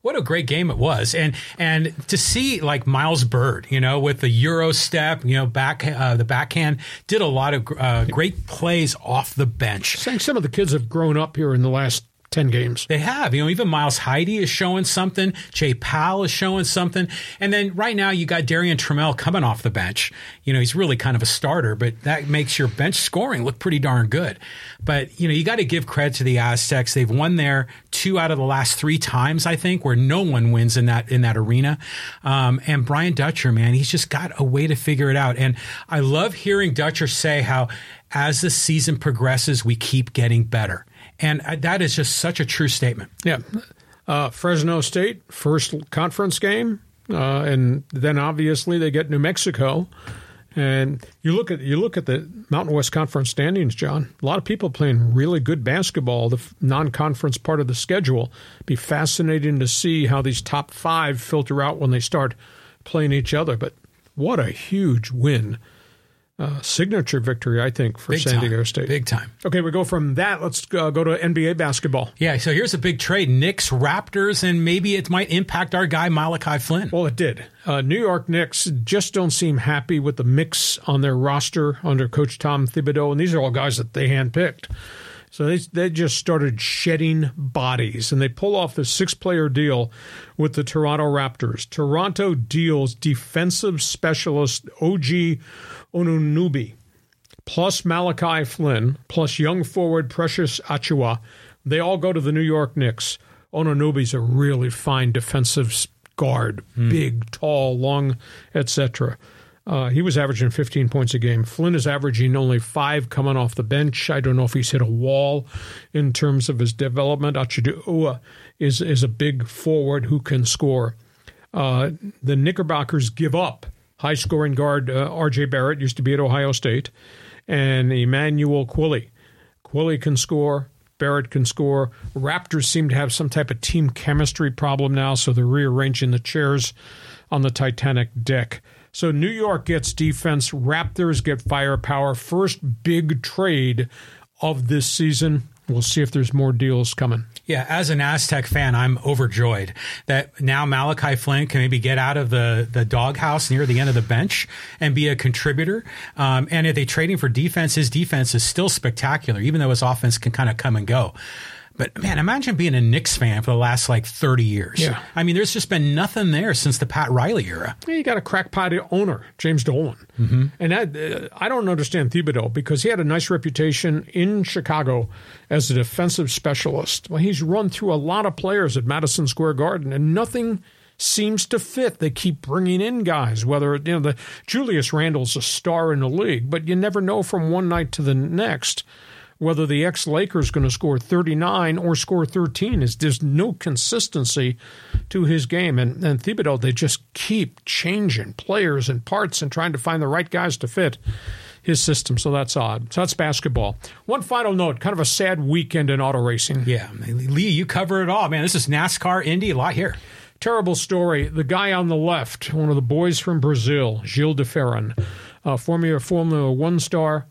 What a great game it was. And and to see, like, Miles Bird, you know, with the Euro step, you know, back uh, the backhand, did a lot of uh, great plays off the bench. Saying some of the kids have grown up here in the last ten games. They have. You know, even Miles Heide is showing something. Jay Powell is showing something. And then right now you got Darian Trammell coming off the bench. You know, he's really kind of a starter, but that makes your bench scoring look pretty darn good. But, you know, you got to give credit to the Aztecs. They've won there two out of the last three times, I think, where no one wins in that in that arena. Um, and Brian Dutcher, man, he's just got a way to figure it out. And I love hearing Dutcher say how as the season progresses, we keep getting better. And that is just such a true statement. Yeah. Uh, Fresno State, first conference game, uh, and then obviously they get New Mexico. And you look at you look at the Mountain West Conference standings, John. A lot of people playing really good basketball, the non-conference part of the schedule. Be fascinating to see how these top five filter out when they start playing each other. But what a huge win. Uh, signature victory, I think, for San Diego State. Big time. Okay, we go from that. Let's uh, go to N B A basketball. Yeah, so here's a big trade. Knicks, Raptors, and maybe it might impact our guy, Malachi Flynn. Well, it did. Uh, New York Knicks just don't seem happy with the mix on their roster under Coach Tom Thibodeau, and these are all guys that they handpicked. So they, they just started shedding bodies, and they pull off the six-player deal with the Toronto Raptors. Toronto deals defensive specialist O G Anunoby, plus Malachi Flynn, plus young forward Precious Achiuwa. They all go to the New York Knicks. Anunoby's a really fine defensive guard, mm. big, tall, long, et cetera. Uh, he was averaging fifteen points a game. Flynn is averaging only five coming off the bench. I don't know if he's hit a wall in terms of his development. Achiuwa is, is a big forward who can score. uh, the Knickerbockers give up high-scoring guard uh, R J. Barrett, used to be at Ohio State, and Emmanuel Quilly. Quilly can score. Barrett can score. Raptors seem to have some type of team chemistry problem now, so they're rearranging the chairs on the Titanic deck. So New York gets defense. Raptors get firepower. First big trade of this season. We'll see if there's more deals coming. Yeah, as an Aztec fan, I'm overjoyed that now Malachi Flynn can maybe get out of the, the doghouse near the end of the bench and be a contributor. Um, and if they're trading for defense, his defense is still spectacular, even though his offense can kind of come and go. But, man, imagine being a Knicks fan for the last, like, thirty years. Yeah. I mean, there's just been nothing there since the Pat Riley era. Yeah, you got a crackpot owner, James Dolan. Mm-hmm. And that, uh, I don't understand Thibodeau because he had a nice reputation in Chicago as a defensive specialist. Well, he's run through a lot of players at Madison Square Garden, and nothing seems to fit. They keep bringing in guys, whether, you know, the Julius Randle's a star in the league, but you never know from one night to the next whether the ex-Laker is going to score thirty-nine or score thirteen. Is there's no consistency to his game. And, and Thibodeau, they just keep changing players and parts and trying to find the right guys to fit his system. So that's odd. So that's basketball. One final note, kind of a sad weekend in auto racing. Yeah. Lee, you cover it all. Man, this is NASCAR Indy, a lot here. Terrible story. The guy on the left, one of the boys from Brazil, Gilles de Ferran, uh, former Formula One star,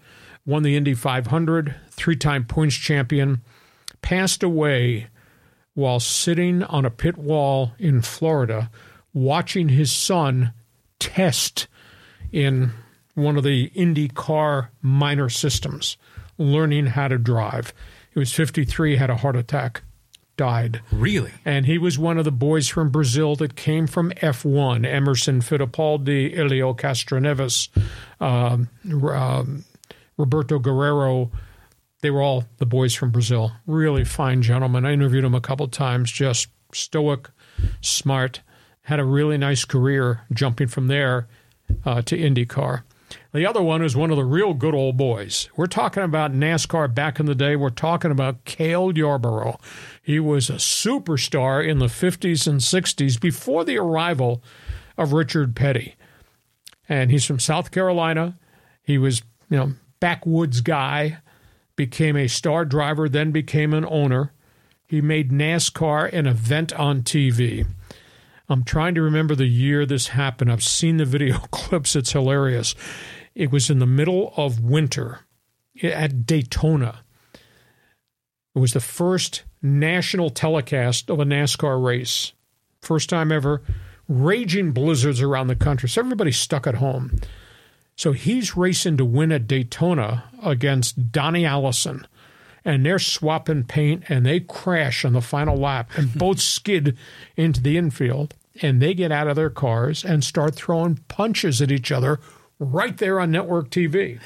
won the Indy five hundred, three-time points champion, passed away while sitting on a pit wall in Florida watching his son test in one of the IndyCar minor systems, learning how to drive. He was fifty-three, had a heart attack, died. Really? And he was one of the boys from Brazil that came from F one, Emerson Fittipaldi, Helio Castroneves, um, um Roberto Guerrero. They were all the boys from Brazil. Really fine gentlemen. I interviewed him a couple of times, just stoic, smart, had a really nice career jumping from there uh, to IndyCar. The other one is one of the real good old boys. We're talking about NASCAR back in the day. We're talking about Cale Yarborough. He was a superstar in the fifties and sixties before the arrival of Richard Petty. And he's from South Carolina. He was, you know, backwoods guy, became a star driver, then became an owner. He made NASCAR an event on T V. I'm trying to remember the year this happened. I've seen the video clips. It's hilarious. It was in the middle of winter at Daytona. It was the first national telecast of a NASCAR race. First time ever. Raging blizzards around the country. So everybody's stuck at home. So he's racing to win at Daytona against Donnie Allison, and they're swapping paint, and they crash on the final lap, and both skid into the infield, and they get out of their cars and start throwing punches at each other right there on network T V.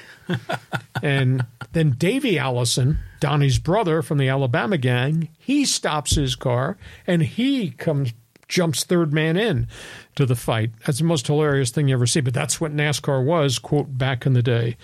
And then Davey Allison, Donnie's brother from the Alabama gang, he stops his car, and he comes jumps third man in to the fight. That's the most hilarious thing you ever see, but that's what NASCAR was, quote, back in the day.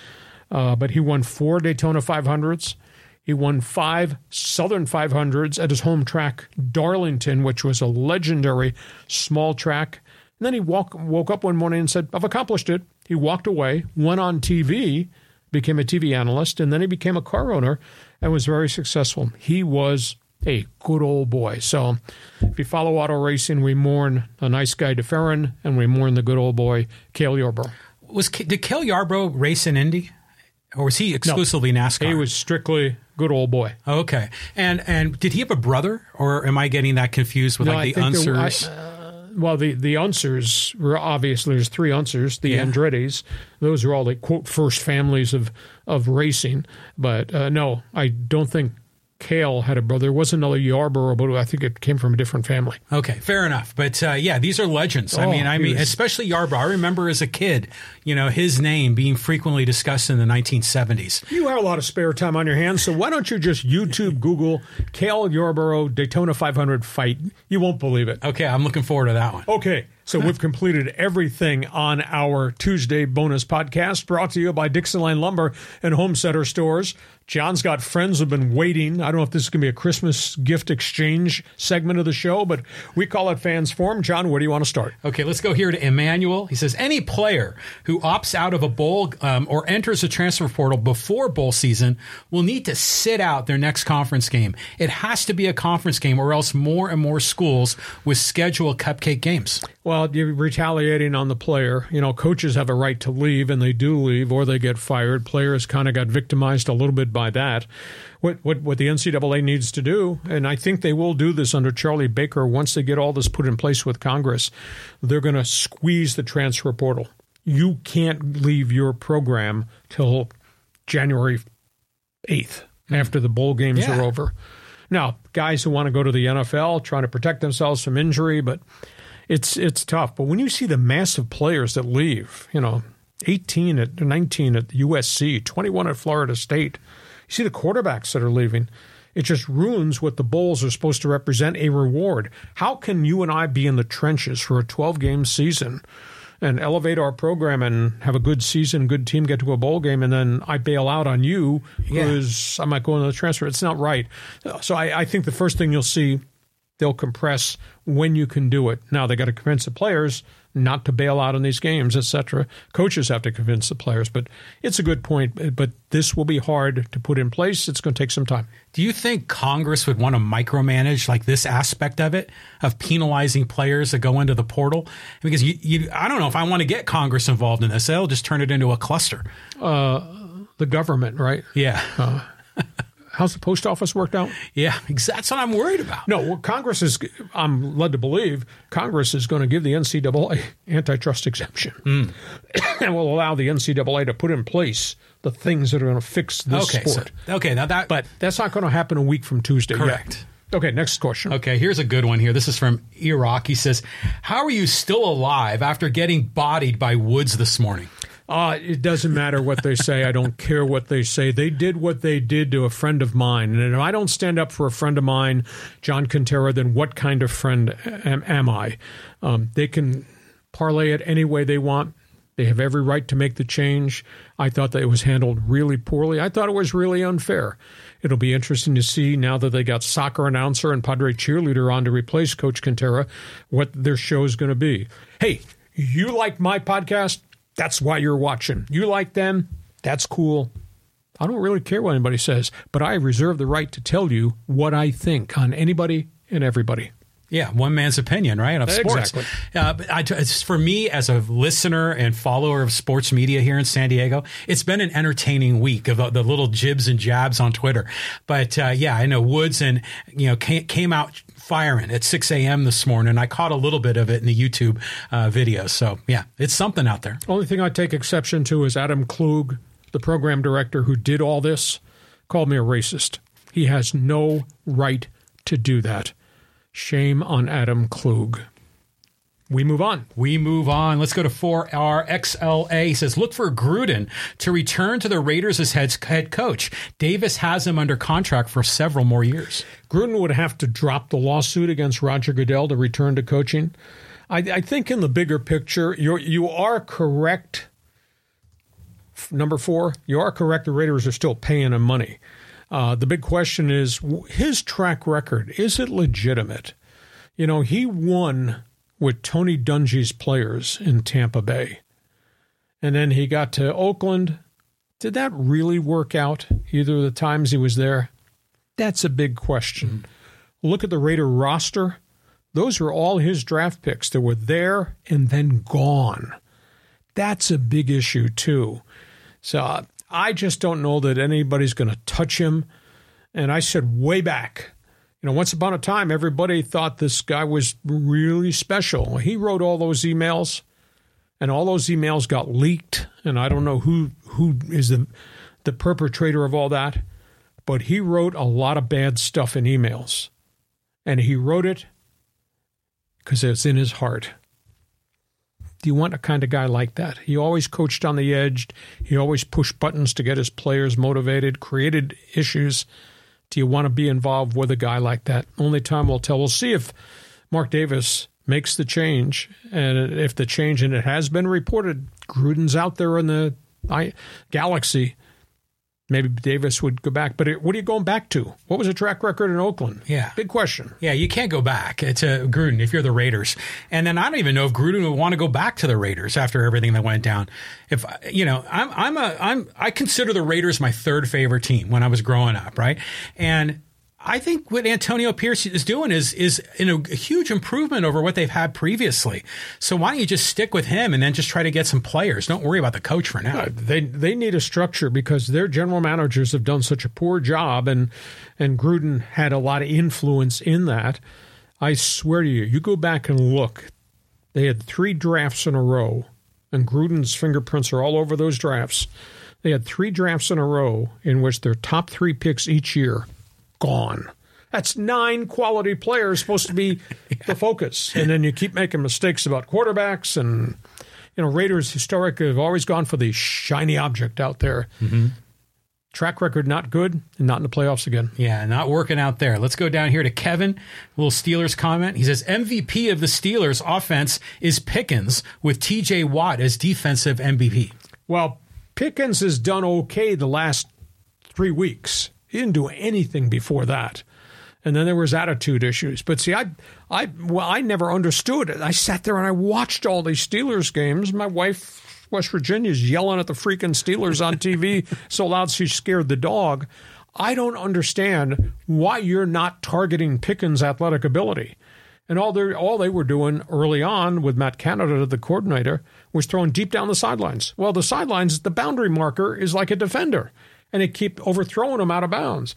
Uh, but he won four Daytona five hundreds. He won five Southern five hundreds at his home track, Darlington, which was a legendary small track. And then he walk, woke up one morning and said, I've accomplished it. He walked away, went on T V, became a T V analyst, and then he became a car owner and was very successful. He was a good old boy. So if you follow auto racing, we mourn a nice guy, DeFerrin, and we mourn the good old boy, Cale Yarborough. Was Did Cale Yarborough race in Indy? Or was he exclusively no, NASCAR? He was strictly good old boy. Okay. And and did he have a brother? Or am I getting that confused with no, like the Unsers? There, I, uh, well, the, the Unsers were obviously, there's three Unsers, the yeah. Andretti's. Those were all the, quote, first families of, of racing. But uh, no, I don't think Cale had a brother. There was another Yarborough, but I think it came from a different family. Okay, fair enough. But uh, yeah, these are legends. Oh, I mean, I mean, was... especially Yarborough. I remember as a kid, you know, his name being frequently discussed in the nineteen seventies. You have a lot of spare time on your hands, so why don't you just YouTube, Google Cale Yarborough Daytona five hundred fight? You won't believe it. Okay, I'm looking forward to that one. Okay, So we've completed everything on our Tuesday bonus podcast brought to you by Dixieline Lumber and Home Center Stores. John's got friends who've been waiting. I don't know if this is going to be a Christmas gift exchange segment of the show, but we call it Fans Forum. John, where do you want to start? Okay, let's go here to Emmanuel. He says, any player who opts out of a bowl um, or enters the transfer portal before bowl season will need to sit out their next conference game. It has to be a conference game or else more and more schools will schedule cupcake games. Well, you're retaliating on the player. You know, coaches have a right to leave, and they do leave, or they get fired. Players kind of got victimized a little bit by that. What, what what the N C double A needs to do, and I think they will do this under Charlie Baker once they get all this put in place with Congress, they're going to squeeze the transfer portal. You can't leave your program till January eighth, mm-hmm. after the bowl games yeah. are over. Now, guys who want to go to the N F L, trying to protect themselves from injury, but it's it's tough. But when you see the massive players that leave, you know, eighteen at nineteen at U S C, twenty-one at Florida State, you see the quarterbacks that are leaving. It just ruins what the bowls are supposed to represent, a reward. How can you and I be in the trenches for a twelve-game season and elevate our program and have a good season, good team, get to a bowl game, and then I bail out on you because yeah. I might go into the transfer? It's not right. So I, I think the first thing you'll see, they'll compress when you can do it. Now, they got to convince the players not to bail out on these games, et cetera. Coaches have to convince the players, but it's a good point. But this will be hard to put in place. It's going to take some time. Do you think Congress would want to micromanage like this aspect of it, of penalizing players that go into the portal? Because you, you I don't know if I want to get Congress involved in this. They'll just turn it into a cluster. Uh, the government, right? Yeah. Uh, How's the post office worked out? Yeah, that's what I'm worried about. No, well, Congress is, I'm led to believe, Congress is going to give the N C double A antitrust exemption mm. and will allow the N C double A to put in place the things that are going to fix this okay, sport. So, okay, now that. But that's not going to happen a week from Tuesday. Correct. Yet. Okay, next question. Okay, here's a good one here. This is from Iraq. He says, how are you still alive after getting bodied by Woods this morning? Uh, it doesn't matter what they say. I don't care what they say. They did what they did to a friend of mine. And if I don't stand up for a friend of mine, John Quintero, then what kind of friend am, am I? Um, they can parlay it any way they want. They have every right to make the change. I thought that it was handled really poorly. I thought it was really unfair. It'll be interesting to see now that they got soccer announcer and Padre cheerleader on to replace Coach Quintero, what their show is going to be. Hey, you like my podcast? That's why you're watching. You like them. That's cool. I don't really care what anybody says, but I reserve the right to tell you what I think on anybody and everybody. Yeah, one man's opinion, right? Of sports. Exactly. Uh, but I, it's for me, as a listener and follower of sports media here in San Diego, it's been an entertaining week of the, the little jibs and jabs on Twitter. But uh, yeah, I know Woods and you know came, came out firing at six a.m. this morning. I caught a little bit of it in the YouTube uh, video. So yeah, it's something out there. Only thing I take exception to is Adam Klug, the program director who did all this, called me a racist. He has no right to do that. Shame on Adam Klug. We move on. We move on. Let's go to four R X L A. He says, look for Gruden to return to the Raiders as head coach. Davis has him under contract for several more years. Gruden would have to drop the lawsuit against Roger Goodell to return to coaching. I, I think in the bigger picture, you're, you are correct. Number four, you are correct. The Raiders are still paying him money. Uh, the big question is his track record. Is it legitimate? You know, he won with Tony Dungy's players in Tampa Bay. And then he got to Oakland. Did that really work out either of the times he was there? That's a big question. Look at the Raider roster. Those were all his draft picks that were there and then gone. That's a big issue, too. So I just don't know that anybody's going to touch him. And I said way back, you know, once upon a time, everybody thought this guy was really special. He wrote all those emails, and all those emails got leaked. And I don't know who who is the, the perpetrator of all that, but he wrote a lot of bad stuff in emails. And he wrote it because it's in his heart. Do you want a kind of guy like that? He always coached on the edge. He always pushed buttons to get his players motivated, created issues. Do you want to be involved with a guy like that? Only time will tell. We'll see if Mark Davis makes the change, and if the change, and it has been reported, Gruden's out there in the I, galaxy, maybe Davis would go back. But it, what are you going back to? What was the track record in Oakland? Yeah. Big question. Yeah, you can't go back to Gruden if you're the Raiders. And then I don't even know if Gruden would want to go back to the Raiders after everything that went down. If you know, I'm I'm a I'm I consider the Raiders my third favorite team when I was growing up, right? And I think what Antonio Pierce is doing is is in a huge improvement over what they've had previously. So why don't you just stick with him and then just try to get some players? Don't worry about the coach for now. Yeah, they they need a structure because their general managers have done such a poor job, and and Gruden had a lot of influence in that. I swear to you, you go back and look. They had three drafts in a row, and Gruden's fingerprints are all over those drafts. They had three drafts in a row in which their top three picks each year gone. That's nine quality players supposed to be yeah. the focus. And then you keep making mistakes about quarterbacks, and you know, Raiders historically have always gone for the shiny object out there. Mm-hmm. Track record not good, and not in the playoffs again. Yeah, not working out there. Let's go down here to Kevin, little Steelers comment. He says, M V P of the Steelers offense is Pickens, with T J Watt as defensive M V P. Well, Pickens has done okay the last three weeks. He didn't do anything before that. And then there was attitude issues. But see, I I, well, I never understood it. I sat there and I watched all these Steelers games. My wife, West Virginia, is yelling at the freaking Steelers on T V so loud she scared the dog. I don't understand why you're not targeting Pickens' athletic ability. And all they all they were doing early on with Matt Canada, the coordinator, was throwing deep down the sidelines. Well, the sidelines, the boundary marker is like a defender, and it keep overthrowing him out of bounds.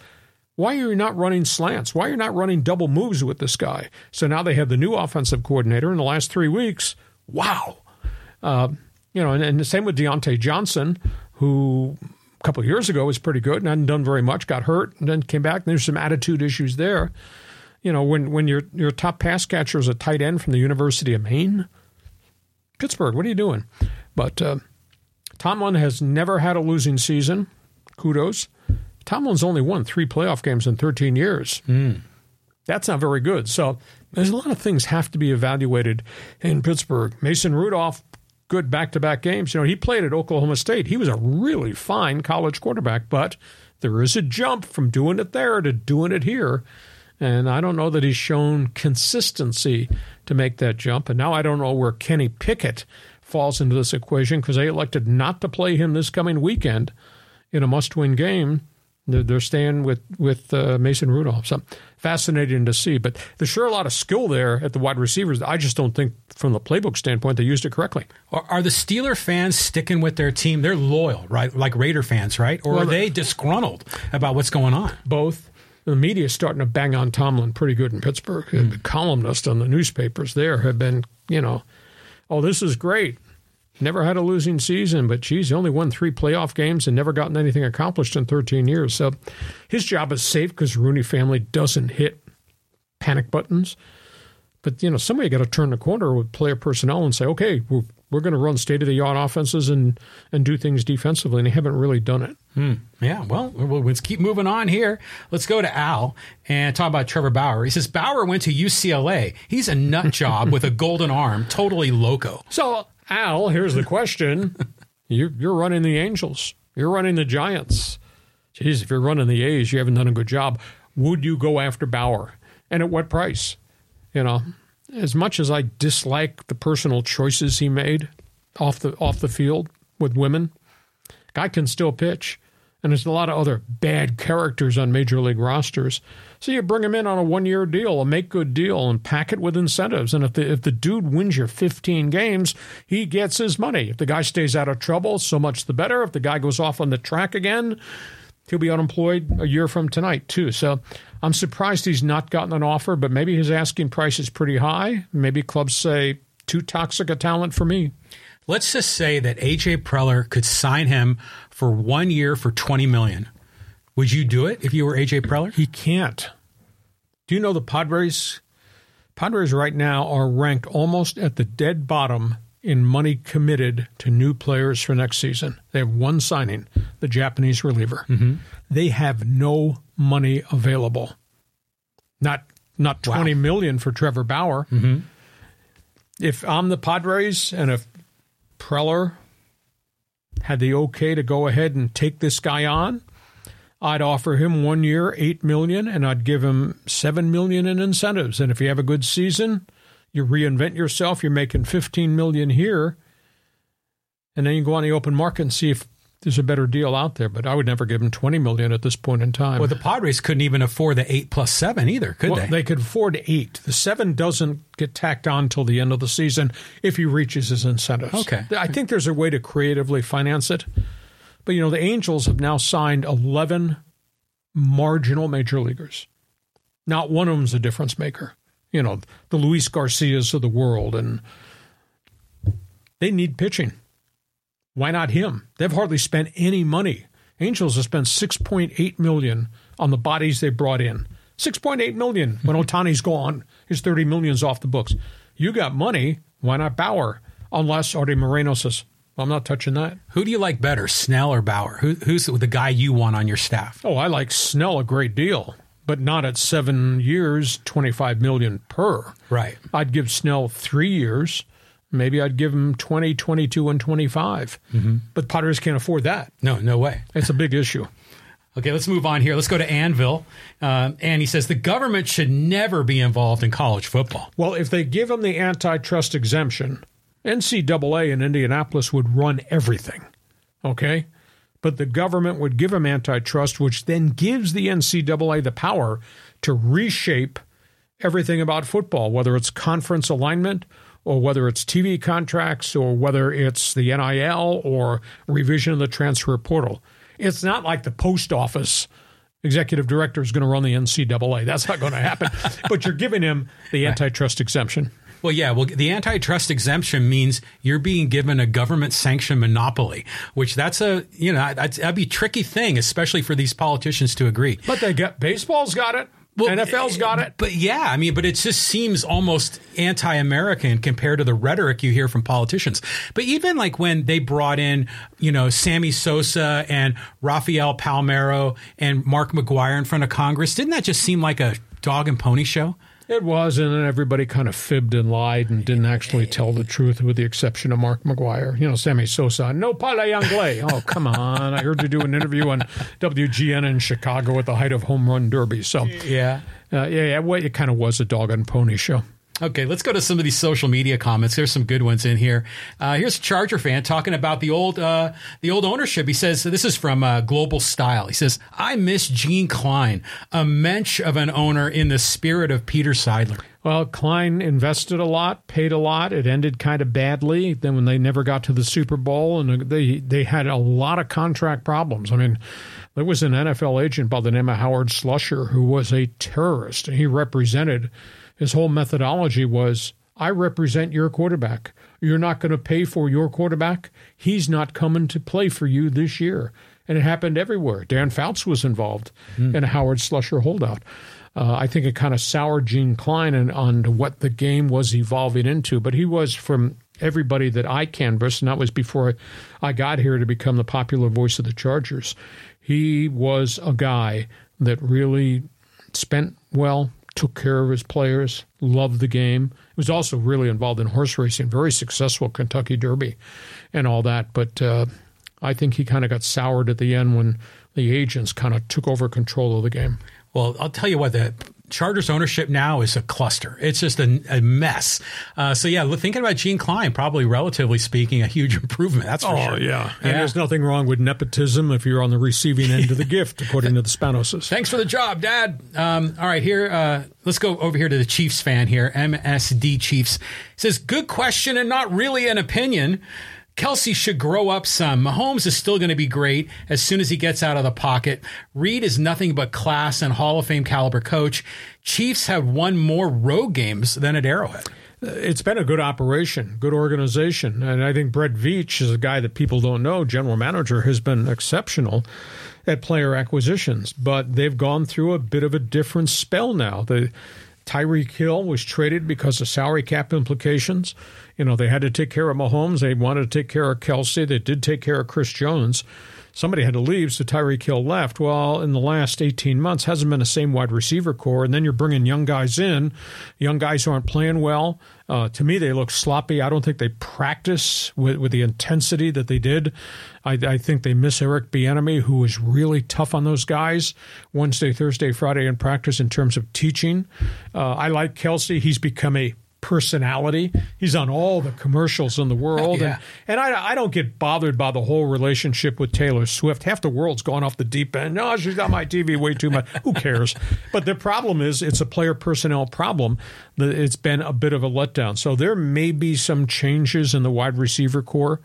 Why are you not running slants? Why are you not running double moves with this guy? So now they have the new offensive coordinator in the last three weeks. Wow. Uh, you know, and, and the same with Deontay Johnson, who a couple of years ago was pretty good and hadn't done very much, got hurt, and then came back, and there's some attitude issues there. You know, when, when your, your top pass catcher is a tight end from the University of Maine, Pittsburgh, what are you doing? But uh, Tomlin has never had a losing season. Kudos. Tomlin's only won three playoff games in thirteen years. Mm. That's not very good. So there's a lot of things have to be evaluated in Pittsburgh. Mason Rudolph, good back-to-back games. You know, he played at Oklahoma State. He was a really fine college quarterback, but there is a jump from doing it there to doing it here. And I don't know that he's shown consistency to make that jump. And now I don't know where Kenny Pickett falls into this equation because they elected not to play him this coming weekend. In a must-win game, they're staying with, with uh, Mason Rudolph. So fascinating to see. But there's sure a lot of skill there at the wide receivers. I just don't think, from the playbook standpoint, they used it correctly. Are, are the Steeler fans sticking with their team? They're loyal, right? Like Raider fans, right? Or well, are they disgruntled about what's going on? Both. The media is starting to bang on Tomlin pretty good in Pittsburgh. Mm. The columnists on the newspapers there have been, you know, oh, this is great. Never had a losing season, but, geez, he only won three playoff games and never gotten anything accomplished in thirteen years. So his job is safe because Rooney family doesn't hit panic buttons. But, you know, somebody got to turn the corner with player personnel and say, okay, we're, we're going to run state-of-the-art offenses and, and do things defensively, and they haven't really done it. Hmm. Yeah, well, let's keep moving on here. Let's go to Al and talk about Trevor Bauer. He says, Bauer went to U C L A. He's a nut job with a golden arm, totally loco. So... Al, here's the question. You're, you're running the Angels. You're running the Giants. Jeez, if you're running the A's, you haven't done a good job. Would you go after Bauer? And at what price? You know, as much as I dislike the personal choices he made off the off the field with women, guy can still pitch. And there's a lot of other bad characters on major league rosters. So you bring him in on a one-year deal, a make-good deal, and pack it with incentives. And if the if the dude wins your fifteen games, he gets his money. If the guy stays out of trouble, so much the better. If the guy goes off on the track again, he'll be unemployed a year from tonight, too. So I'm surprised he's not gotten an offer, but maybe his asking price is pretty high. Maybe clubs say, too toxic a talent for me. Let's just say that A J. Preller could sign him for one year for twenty million dollars. Would you do it if you were A J. Preller? He can't. Do you know the Padres? Padres right now are ranked almost at the dead bottom in money committed to new players for next season. They have one signing, the Japanese reliever. Mm-hmm. They have no money available. Not not twenty wow. million for Trevor Bauer. Mm-hmm. if I'm the Padres and if Preller had the okay to go ahead and take this guy on, I'd offer him one year, eight million dollars, and I'd give him seven million dollars in incentives. And if you have a good season, you reinvent yourself, you're making fifteen million dollars here, and then you go on the open market and see if there's a better deal out there. But I would never give him twenty million dollars at this point in time. Well, the Padres couldn't even afford the eight plus seven either, could well, they? They could afford eight. The seven doesn't get tacked on till the end of the season if he reaches his incentives. Okay. I think there's a way to creatively finance it. But, you know, the Angels have now signed eleven marginal major leaguers. Not one of them's a difference maker. You know, the Luis Garcias of the world, and they need pitching. Why not him? They've hardly spent any money. Angels have spent six point eight million dollars on the bodies they brought in. six point eight million dollars when Otani's gone. His thirty million's off the books. You got money. Why not Bauer? Unless Artie Moreno says, I'm not touching that. Who do you like better, Snell or Bauer? Who, who's the guy you want on your staff? Oh, I like Snell a great deal, but not at seven years, twenty-five million dollars per. Right. I'd give Snell three years. Maybe I'd give him twenty, twenty-two, and twenty-five. Mm-hmm. But Padres can't afford that. No, no way. It's a big issue. Okay, let's move on here. Let's go to Anvil. Um, and he says the government should never be involved in college football. Well, if they give them the antitrust exemption, N C double A in Indianapolis would run everything, okay? But the government would give them antitrust, which then gives the N C double A the power to reshape everything about football, whether it's conference alignment or whether it's T V contracts or whether it's the N I L or revision of the transfer portal. It's not like the post office executive director is going to run the N C double A. That's not going to happen. But you're giving him the antitrust exemption. Well, yeah. Well, the antitrust exemption means you're being given a government-sanctioned monopoly, which that's a, you know, that's, that'd be a tricky thing, especially for these politicians to agree. But they got, baseball's got it. Well, N F L's got it. But yeah, I mean, but it just seems almost anti-American compared to the rhetoric you hear from politicians. But even like when they brought in, you know, Sammy Sosa and Rafael Palmeiro and Mark McGuire in front of Congress, didn't that just seem like a dog and pony show? It was, and then everybody kind of fibbed and lied and didn't actually tell the truth, with the exception of Mark McGuire. You know, Sammy Sosa, no parle anglais. Oh, come on. I heard you do an interview on W G N in Chicago at the height of home run derby. So, yeah, uh, yeah, yeah. Well, it kind of was a dog and pony show. Okay, let's go to some of these social media comments. There's some good ones in here. Uh, here's a Charger fan talking about the old uh, the old ownership. He says, so this is from uh, Global Style. He says, I miss Gene Klein, a mensch of an owner in the spirit of Peter Seidler. Well, Klein invested a lot, paid a lot. It ended kind of badly. Then when they never got to the Super Bowl, and they, they had a lot of contract problems. I mean, there was an N F L agent by the name of Howard Slusher who was a terrorist, and he represented... His whole methodology was, I represent your quarterback. You're not going to pay for your quarterback. He's not coming to play for you this year. And it happened everywhere. Dan Fouts was involved mm. in a Howard Slusher holdout. Uh, I think it kind of soured Gene Klein on, on what the game was evolving into. But he was, from everybody that I canvassed, and that was before I, I got here to become the popular voice of the Chargers, he was a guy that really spent well, took care of his players, loved the game. He was also really involved in horse racing, very successful Kentucky Derby and all that. But uh, I think he kind of got soured at the end when the agents kind of took over control of the game. Well, I'll tell you what, the Chargers ownership now is a cluster. It's just a, a mess. Uh, so, yeah, thinking about Gene Klein, probably relatively speaking, a huge improvement. That's for oh, sure. Oh, yeah. And yeah. There's nothing wrong with nepotism if you're on the receiving end of the gift, according to the Spanoses. Thanks for the job, Dad. Um, all right, here, uh, let's go over here to the Chiefs fan here, M S D Chiefs. It says, good question and not really an opinion. Kelsey should grow up some. Mahomes is still going to be great as soon as he gets out of the pocket. Reed is nothing but class and Hall of Fame caliber coach. Chiefs have won more road games than at Arrowhead. It's been a good operation, good organization. And I think Brett Veach is a guy that people don't know. General manager has been exceptional at player acquisitions. But they've gone through a bit of a different spell now. The Tyreek Hill was traded because of salary cap implications. You know, they had to take care of Mahomes. They wanted to take care of Kelsey. They did take care of Chris Jones. Somebody had to leave, so Tyreek Hill left. Well, in the last eighteen months, hasn't been the same wide receiver core. And then you're bringing young guys in, young guys who aren't playing well. Uh, to me, they look sloppy. I don't think they practice with, with the intensity that they did. I, I think they miss Eric Bieniemy, who was really tough on those guys Wednesday, Thursday, Friday in practice in terms of teaching. Uh, I like Kelsey. He's become a personality. He's on all the commercials in the world. Yeah. And, and I, I don't get bothered by the whole relationship with Taylor Swift. Half the world's gone off the deep end. No, she's got my T V way too much. Who cares? But the problem is it's a player personnel problem. It's been a bit of a letdown. So there may be some changes in the wide receiver core.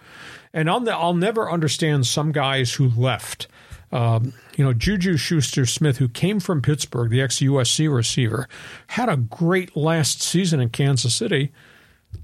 And I'll, I'll never understand some guys who left. Um, you know, Juju Schuster-Smith, who came from Pittsburgh, the ex-U S C receiver, had a great last season in Kansas City,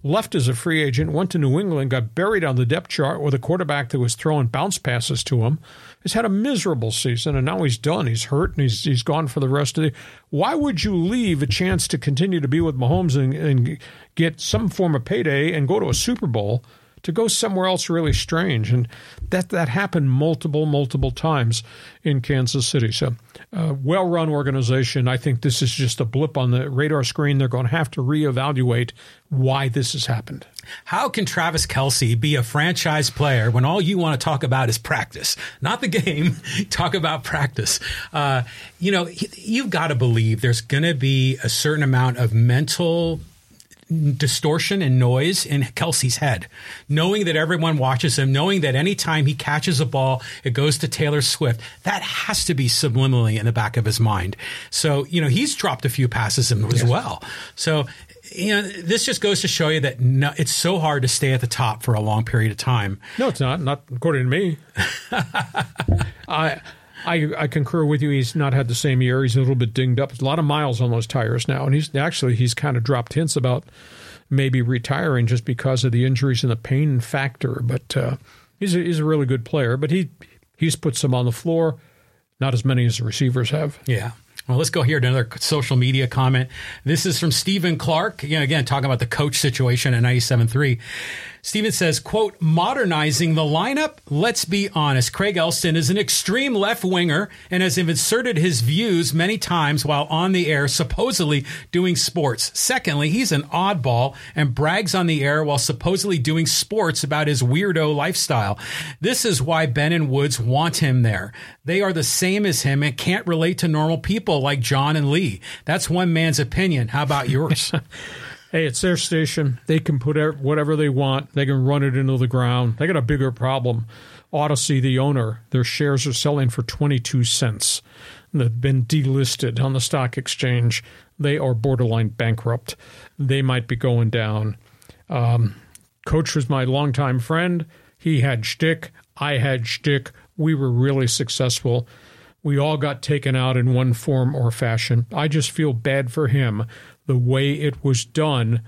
left as a free agent, went to New England, got buried on the depth chart with a quarterback that was throwing bounce passes to him. He's had a miserable season, and now he's done. He's hurt, and he's he's gone for the rest of the – why would you leave a chance to continue to be with Mahomes and, and get some form of payday and go to a Super Bowl – to go somewhere else really strange. And that that happened multiple, multiple times in Kansas City. So uh, well-run organization. I think this is just a blip on the radar screen. They're going to have to reevaluate why this has happened. How can Travis Kelce be a franchise player when all you want to talk about is practice? Not the game. Talk about practice. Uh, you know, you've got to believe there's going to be a certain amount of mental distortion and noise in Kelsey's head, knowing that everyone watches him, knowing that anytime he catches a ball, it goes to Taylor Swift. That has to be subliminally in the back of his mind. So, you know, he's dropped a few passes in as well. So, you know, this just goes to show you that no, it's so hard to stay at the top for a long period of time. No, it's not. Not according to me. I... I, I concur with you. He's not had the same year. He's a little bit dinged up. There's a lot of miles on those tires now. And he's actually, he's kind of dropped hints about maybe retiring just because of the injuries and the pain factor. But uh, he's, a, he's a really good player. But he he's put some on the floor, not as many as the receivers have. Yeah. Well, let's go here to another social media comment. This is from Stephen Clark. You know, again, talking about the coach situation at ninety-seven three. Stephen says, quote, modernizing the lineup. Let's be honest. Craig Elston is an extreme left winger and has inserted his views many times while on the air, supposedly doing sports. Secondly, he's an oddball and brags on the air while supposedly doing sports about his weirdo lifestyle. This is why Ben and Woods want him there. They are the same as him and can't relate to normal people like John and Lee. That's one man's opinion. How about yours? Hey, it's their station. They can put out whatever they want. They can run it into the ground. They got a bigger problem. Odyssey, the owner, their shares are selling for twenty-two cents. They've been delisted on the stock exchange. They are borderline bankrupt. They might be going down. Um, Coach was my longtime friend. He had shtick. I had shtick. We were really successful. We all got taken out in one form or fashion. I just feel bad for him, the way it was done,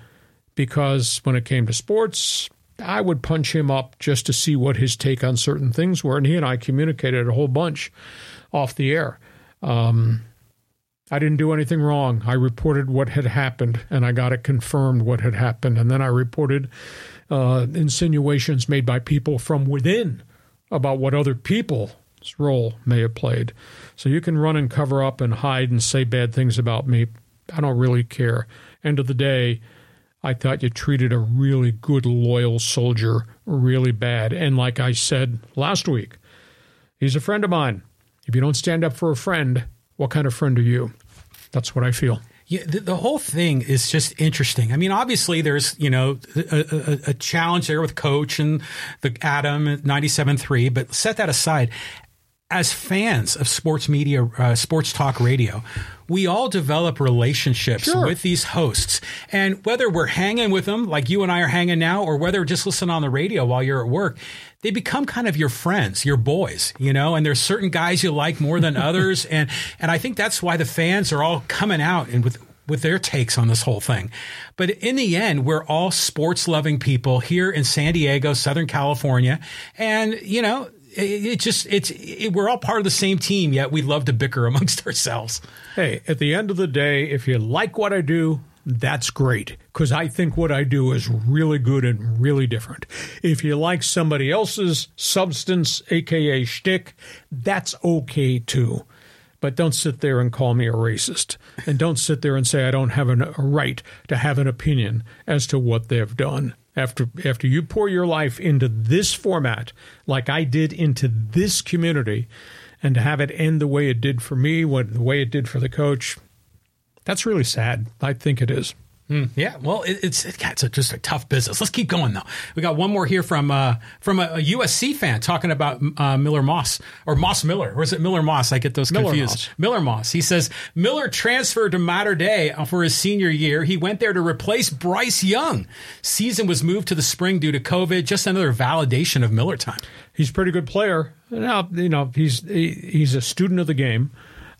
because when it came to sports, I would punch him up just to see what his take on certain things were, and he and I communicated a whole bunch off the air. Um, I didn't do anything wrong. I reported what had happened, and I got it confirmed what had happened, and then I reported uh, insinuations made by people from within about what other people's role may have played. So you can run and cover up and hide and say bad things about me. I don't really care. End of the day, I thought you treated a really good, loyal soldier really bad. And like I said last week, he's a friend of mine. If you don't stand up for a friend, what kind of friend are you? That's what I feel. Yeah, the, the whole thing is just interesting. I mean, obviously, there's, you know, a, a, a challenge there with Coach and the Adam ninety-seven three, but set that aside. As fans of sports media, uh, sports talk radio, we all develop relationships sure. with these hosts. And whether we're hanging with them, like you and I are hanging now, or whether just listen on the radio while you're at work, they become kind of your friends, your boys, you know, and there's certain guys you like more than others. And, and I think that's why the fans are all coming out and with, with their takes on this whole thing. But in the end, we're all sports loving people here in San Diego, Southern California. And, you know, It just it's it, we're all part of the same team, yet we love to bicker amongst ourselves. Hey, at the end of the day, if you like what I do, that's great, because I think what I do is really good and really different. If you like somebody else's substance, a k a shtick, that's okay too. But don't sit there and call me a racist. And don't sit there and say I don't have an, a right to have an opinion as to what they've done. After after you pour your life into this format, like I did into this community, and to have it end the way it did for me, what the way it did for the coach, that's really sad. I think it is. Mm, yeah, well, it, it's it's a, just a tough business. Let's keep going, though. We got one more here from uh, from a, a U S C fan talking about uh, Miller Moss, or Moss Miller. Or is it Miller Moss? I get those Miller confused. Moss. Miller Moss. He says, Miller transferred to Mater Dei for his senior year. He went there to replace Bryce Young. Season was moved to the spring due to COVID. Just another validation of Miller time. He's a pretty good player. Now, you know, he's, he, he's a student of the game.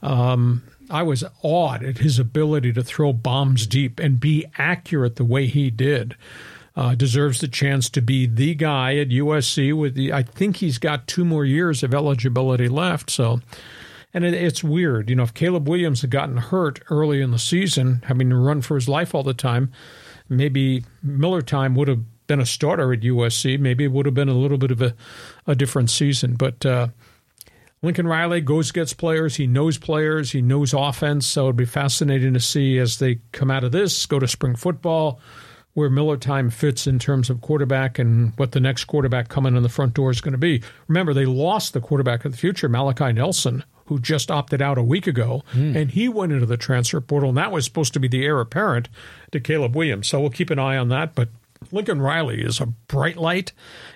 Um I was awed at his ability to throw bombs deep and be accurate the way he did. Uh, deserves the chance to be the guy at U S C. With the, I think he's got two more years of eligibility left. So, and it, it's weird, you know, if Caleb Williams had gotten hurt early in the season, having to run for his life all the time, maybe Miller time would have been a starter at U S C. Maybe it would have been a little bit of a, a different season, but. Uh, Lincoln Riley goes, gets players. He knows players. He knows offense. So it'd be fascinating to see as they come out of this, go to spring football, where Miller time fits in terms of quarterback and what the next quarterback coming in the front door is going to be. Remember, they lost the quarterback of the future, Malachi Nelson, who just opted out a week ago, mm. and he went into the transfer portal, and that was supposed to be the heir apparent to Caleb Williams. So we'll keep an eye on that, but Lincoln Riley is a bright light,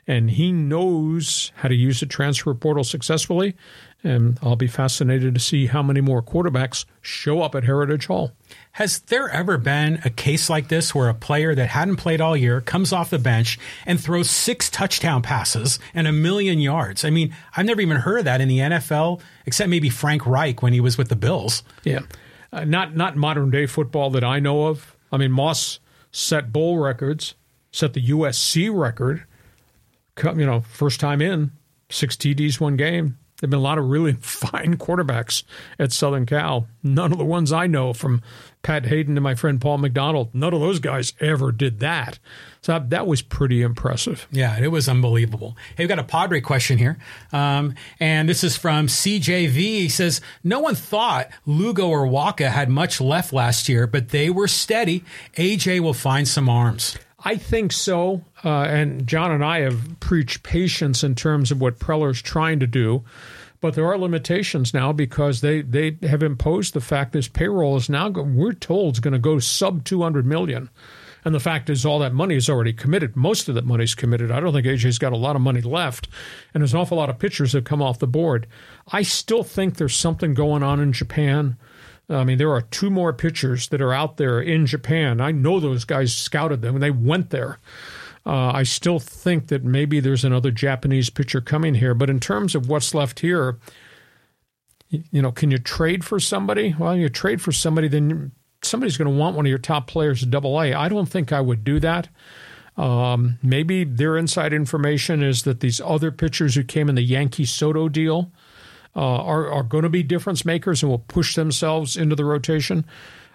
and he knows how to use the transfer portal successfully. And I'll be fascinated to see how many more quarterbacks show up at Heritage Hall. Has there ever been a case like this where a player that hadn't played all year comes off the bench and throws six touchdown passes and a million yards? I mean, I've never even heard of that in the N F L, except maybe Frank Reich when he was with the Bills. Yeah, uh, not not modern day football that I know of. I mean, Moss set bowl records. Set the U S C record, you know, first time in, six T Ds, one game. There have been a lot of really fine quarterbacks at Southern Cal. None of the ones I know, from Pat Hayden to my friend Paul McDonald, none of those guys ever did that. So that was pretty impressive. Yeah, it was unbelievable. Hey, we've got a Padre question here. Um, and this is from C J V. He says, no one thought Lugo or Waka had much left last year, but they were steady. A J will find some arms. I think so, uh, and John and I have preached patience in terms of what Preller's trying to do, but there are limitations now because they, they have imposed the fact this payroll is now, go- we're told, is going to go sub two hundred million dollars, and the fact is all that money is already committed. Most of that money is committed. I don't think A J's got a lot of money left, and there's an awful lot of pitchers that have come off the board. I still think there's something going on in Japan. I mean, there are two more pitchers that are out there in Japan. I know those guys scouted them, and they went there. Uh, I still think that maybe there's another Japanese pitcher coming here. But in terms of what's left here, you know, can you trade for somebody? Well, you trade for somebody, then somebody's going to want one of your top players at Double A. I don't think I would do that. Um, maybe their inside information is that these other pitchers who came in the Yankee Soto deal Uh, are, are going to be difference makers and will push themselves into the rotation.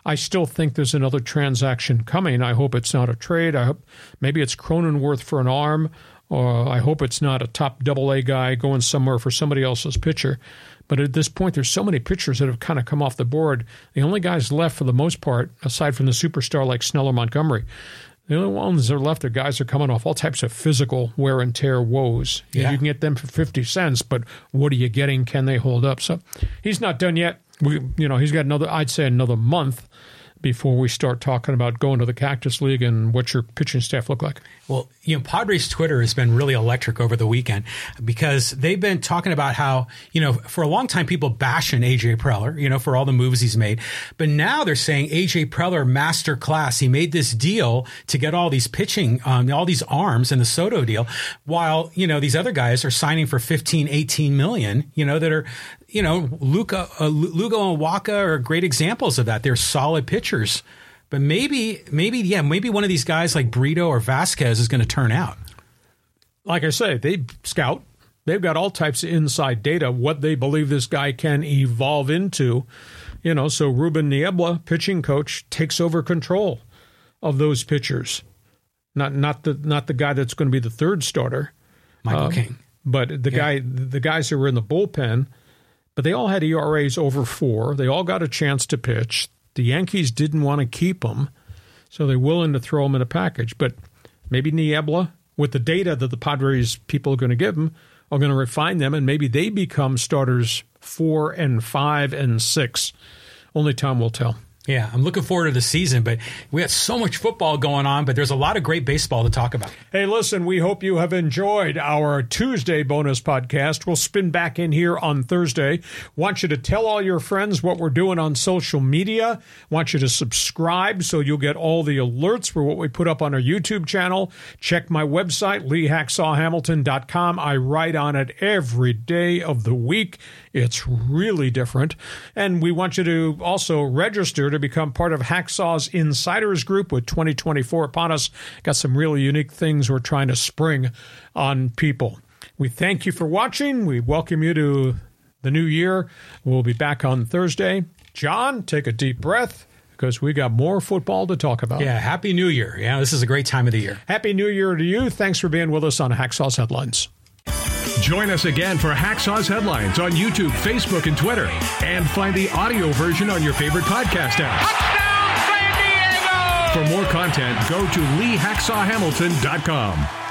I still think there's another transaction coming. I hope it's not a trade. I hope maybe it's Cronenworth for an arm, or I hope it's not a top Double A guy going somewhere for somebody else's pitcher. But at this point, there's so many pitchers that have kind of come off the board. The only guys left, for the most part, aside from the superstar like Snell or Montgomery, the only ones that are left are guys that are coming off all types of physical wear and tear woes. Yeah. You can get them for fifty cents, but what are you getting? Can they hold up? So he's not done yet. We, you know, he's got another, I'd say another month before we start talking about going to the Cactus League and what your pitching staff look like. Well, you know, Padres Twitter has been really electric over the weekend because they've been talking about how, you know, for a long time people bashing A J Preller, you know, for all the moves he's made. But now they're saying A J Preller masterclass. He made this deal to get all these pitching, um, all these arms in the Soto deal, while, you know, these other guys are signing for fifteen, eighteen million, you know, that are, you know, Luca, uh, Lugo and Waka are great examples of that. They're solid pitchers. But maybe, maybe, yeah, maybe one of these guys like Brito or Vasquez is going to turn out. Like I say, they scout. They've got all types of inside data, what they believe this guy can evolve into. You know, so Ruben Niebla, pitching coach, takes over control of those pitchers. Not not the not the guy that's going to be the third starter, Michael um, King, but the yeah. guy the guys who were in the bullpen. But they all had E R As over four. They all got a chance to pitch. The Yankees didn't want to keep them, so they're willing to throw them in a package. But maybe Niebla, with the data that the Padres people are going to give them, are going to refine them, and maybe they become starters four and five and six. Only time will tell. Yeah, I'm looking forward to the season, but we have so much football going on, but there's a lot of great baseball to talk about. Hey, listen, we hope you have enjoyed our Tuesday bonus podcast. We'll spin back in here on Thursday. Want you to tell all your friends what we're doing on social media. Want you to subscribe so you'll get all the alerts for what we put up on our YouTube channel. Check my website, lee hacksaw hamilton dot com. I write on it every day of the week. It's really different. And we want you to also register to become part of Hacksaw's Insiders Group with twenty twenty-four upon us. Got some really unique things we're trying to spring on people. We thank you for watching. We welcome you to the new year. We'll be back on Thursday. John, take a deep breath, because we got more football to talk about. Yeah, Happy New Year. Yeah, this is a great time of the year. Happy New Year to you. Thanks for being with us on Hacksaw's Headlines. Join us again for Hacksaw's Headlines on YouTube, Facebook, and Twitter. And find the audio version on your favorite podcast app. Touchdown, San Diego! For more content, go to lee hacksaw hamilton dot com.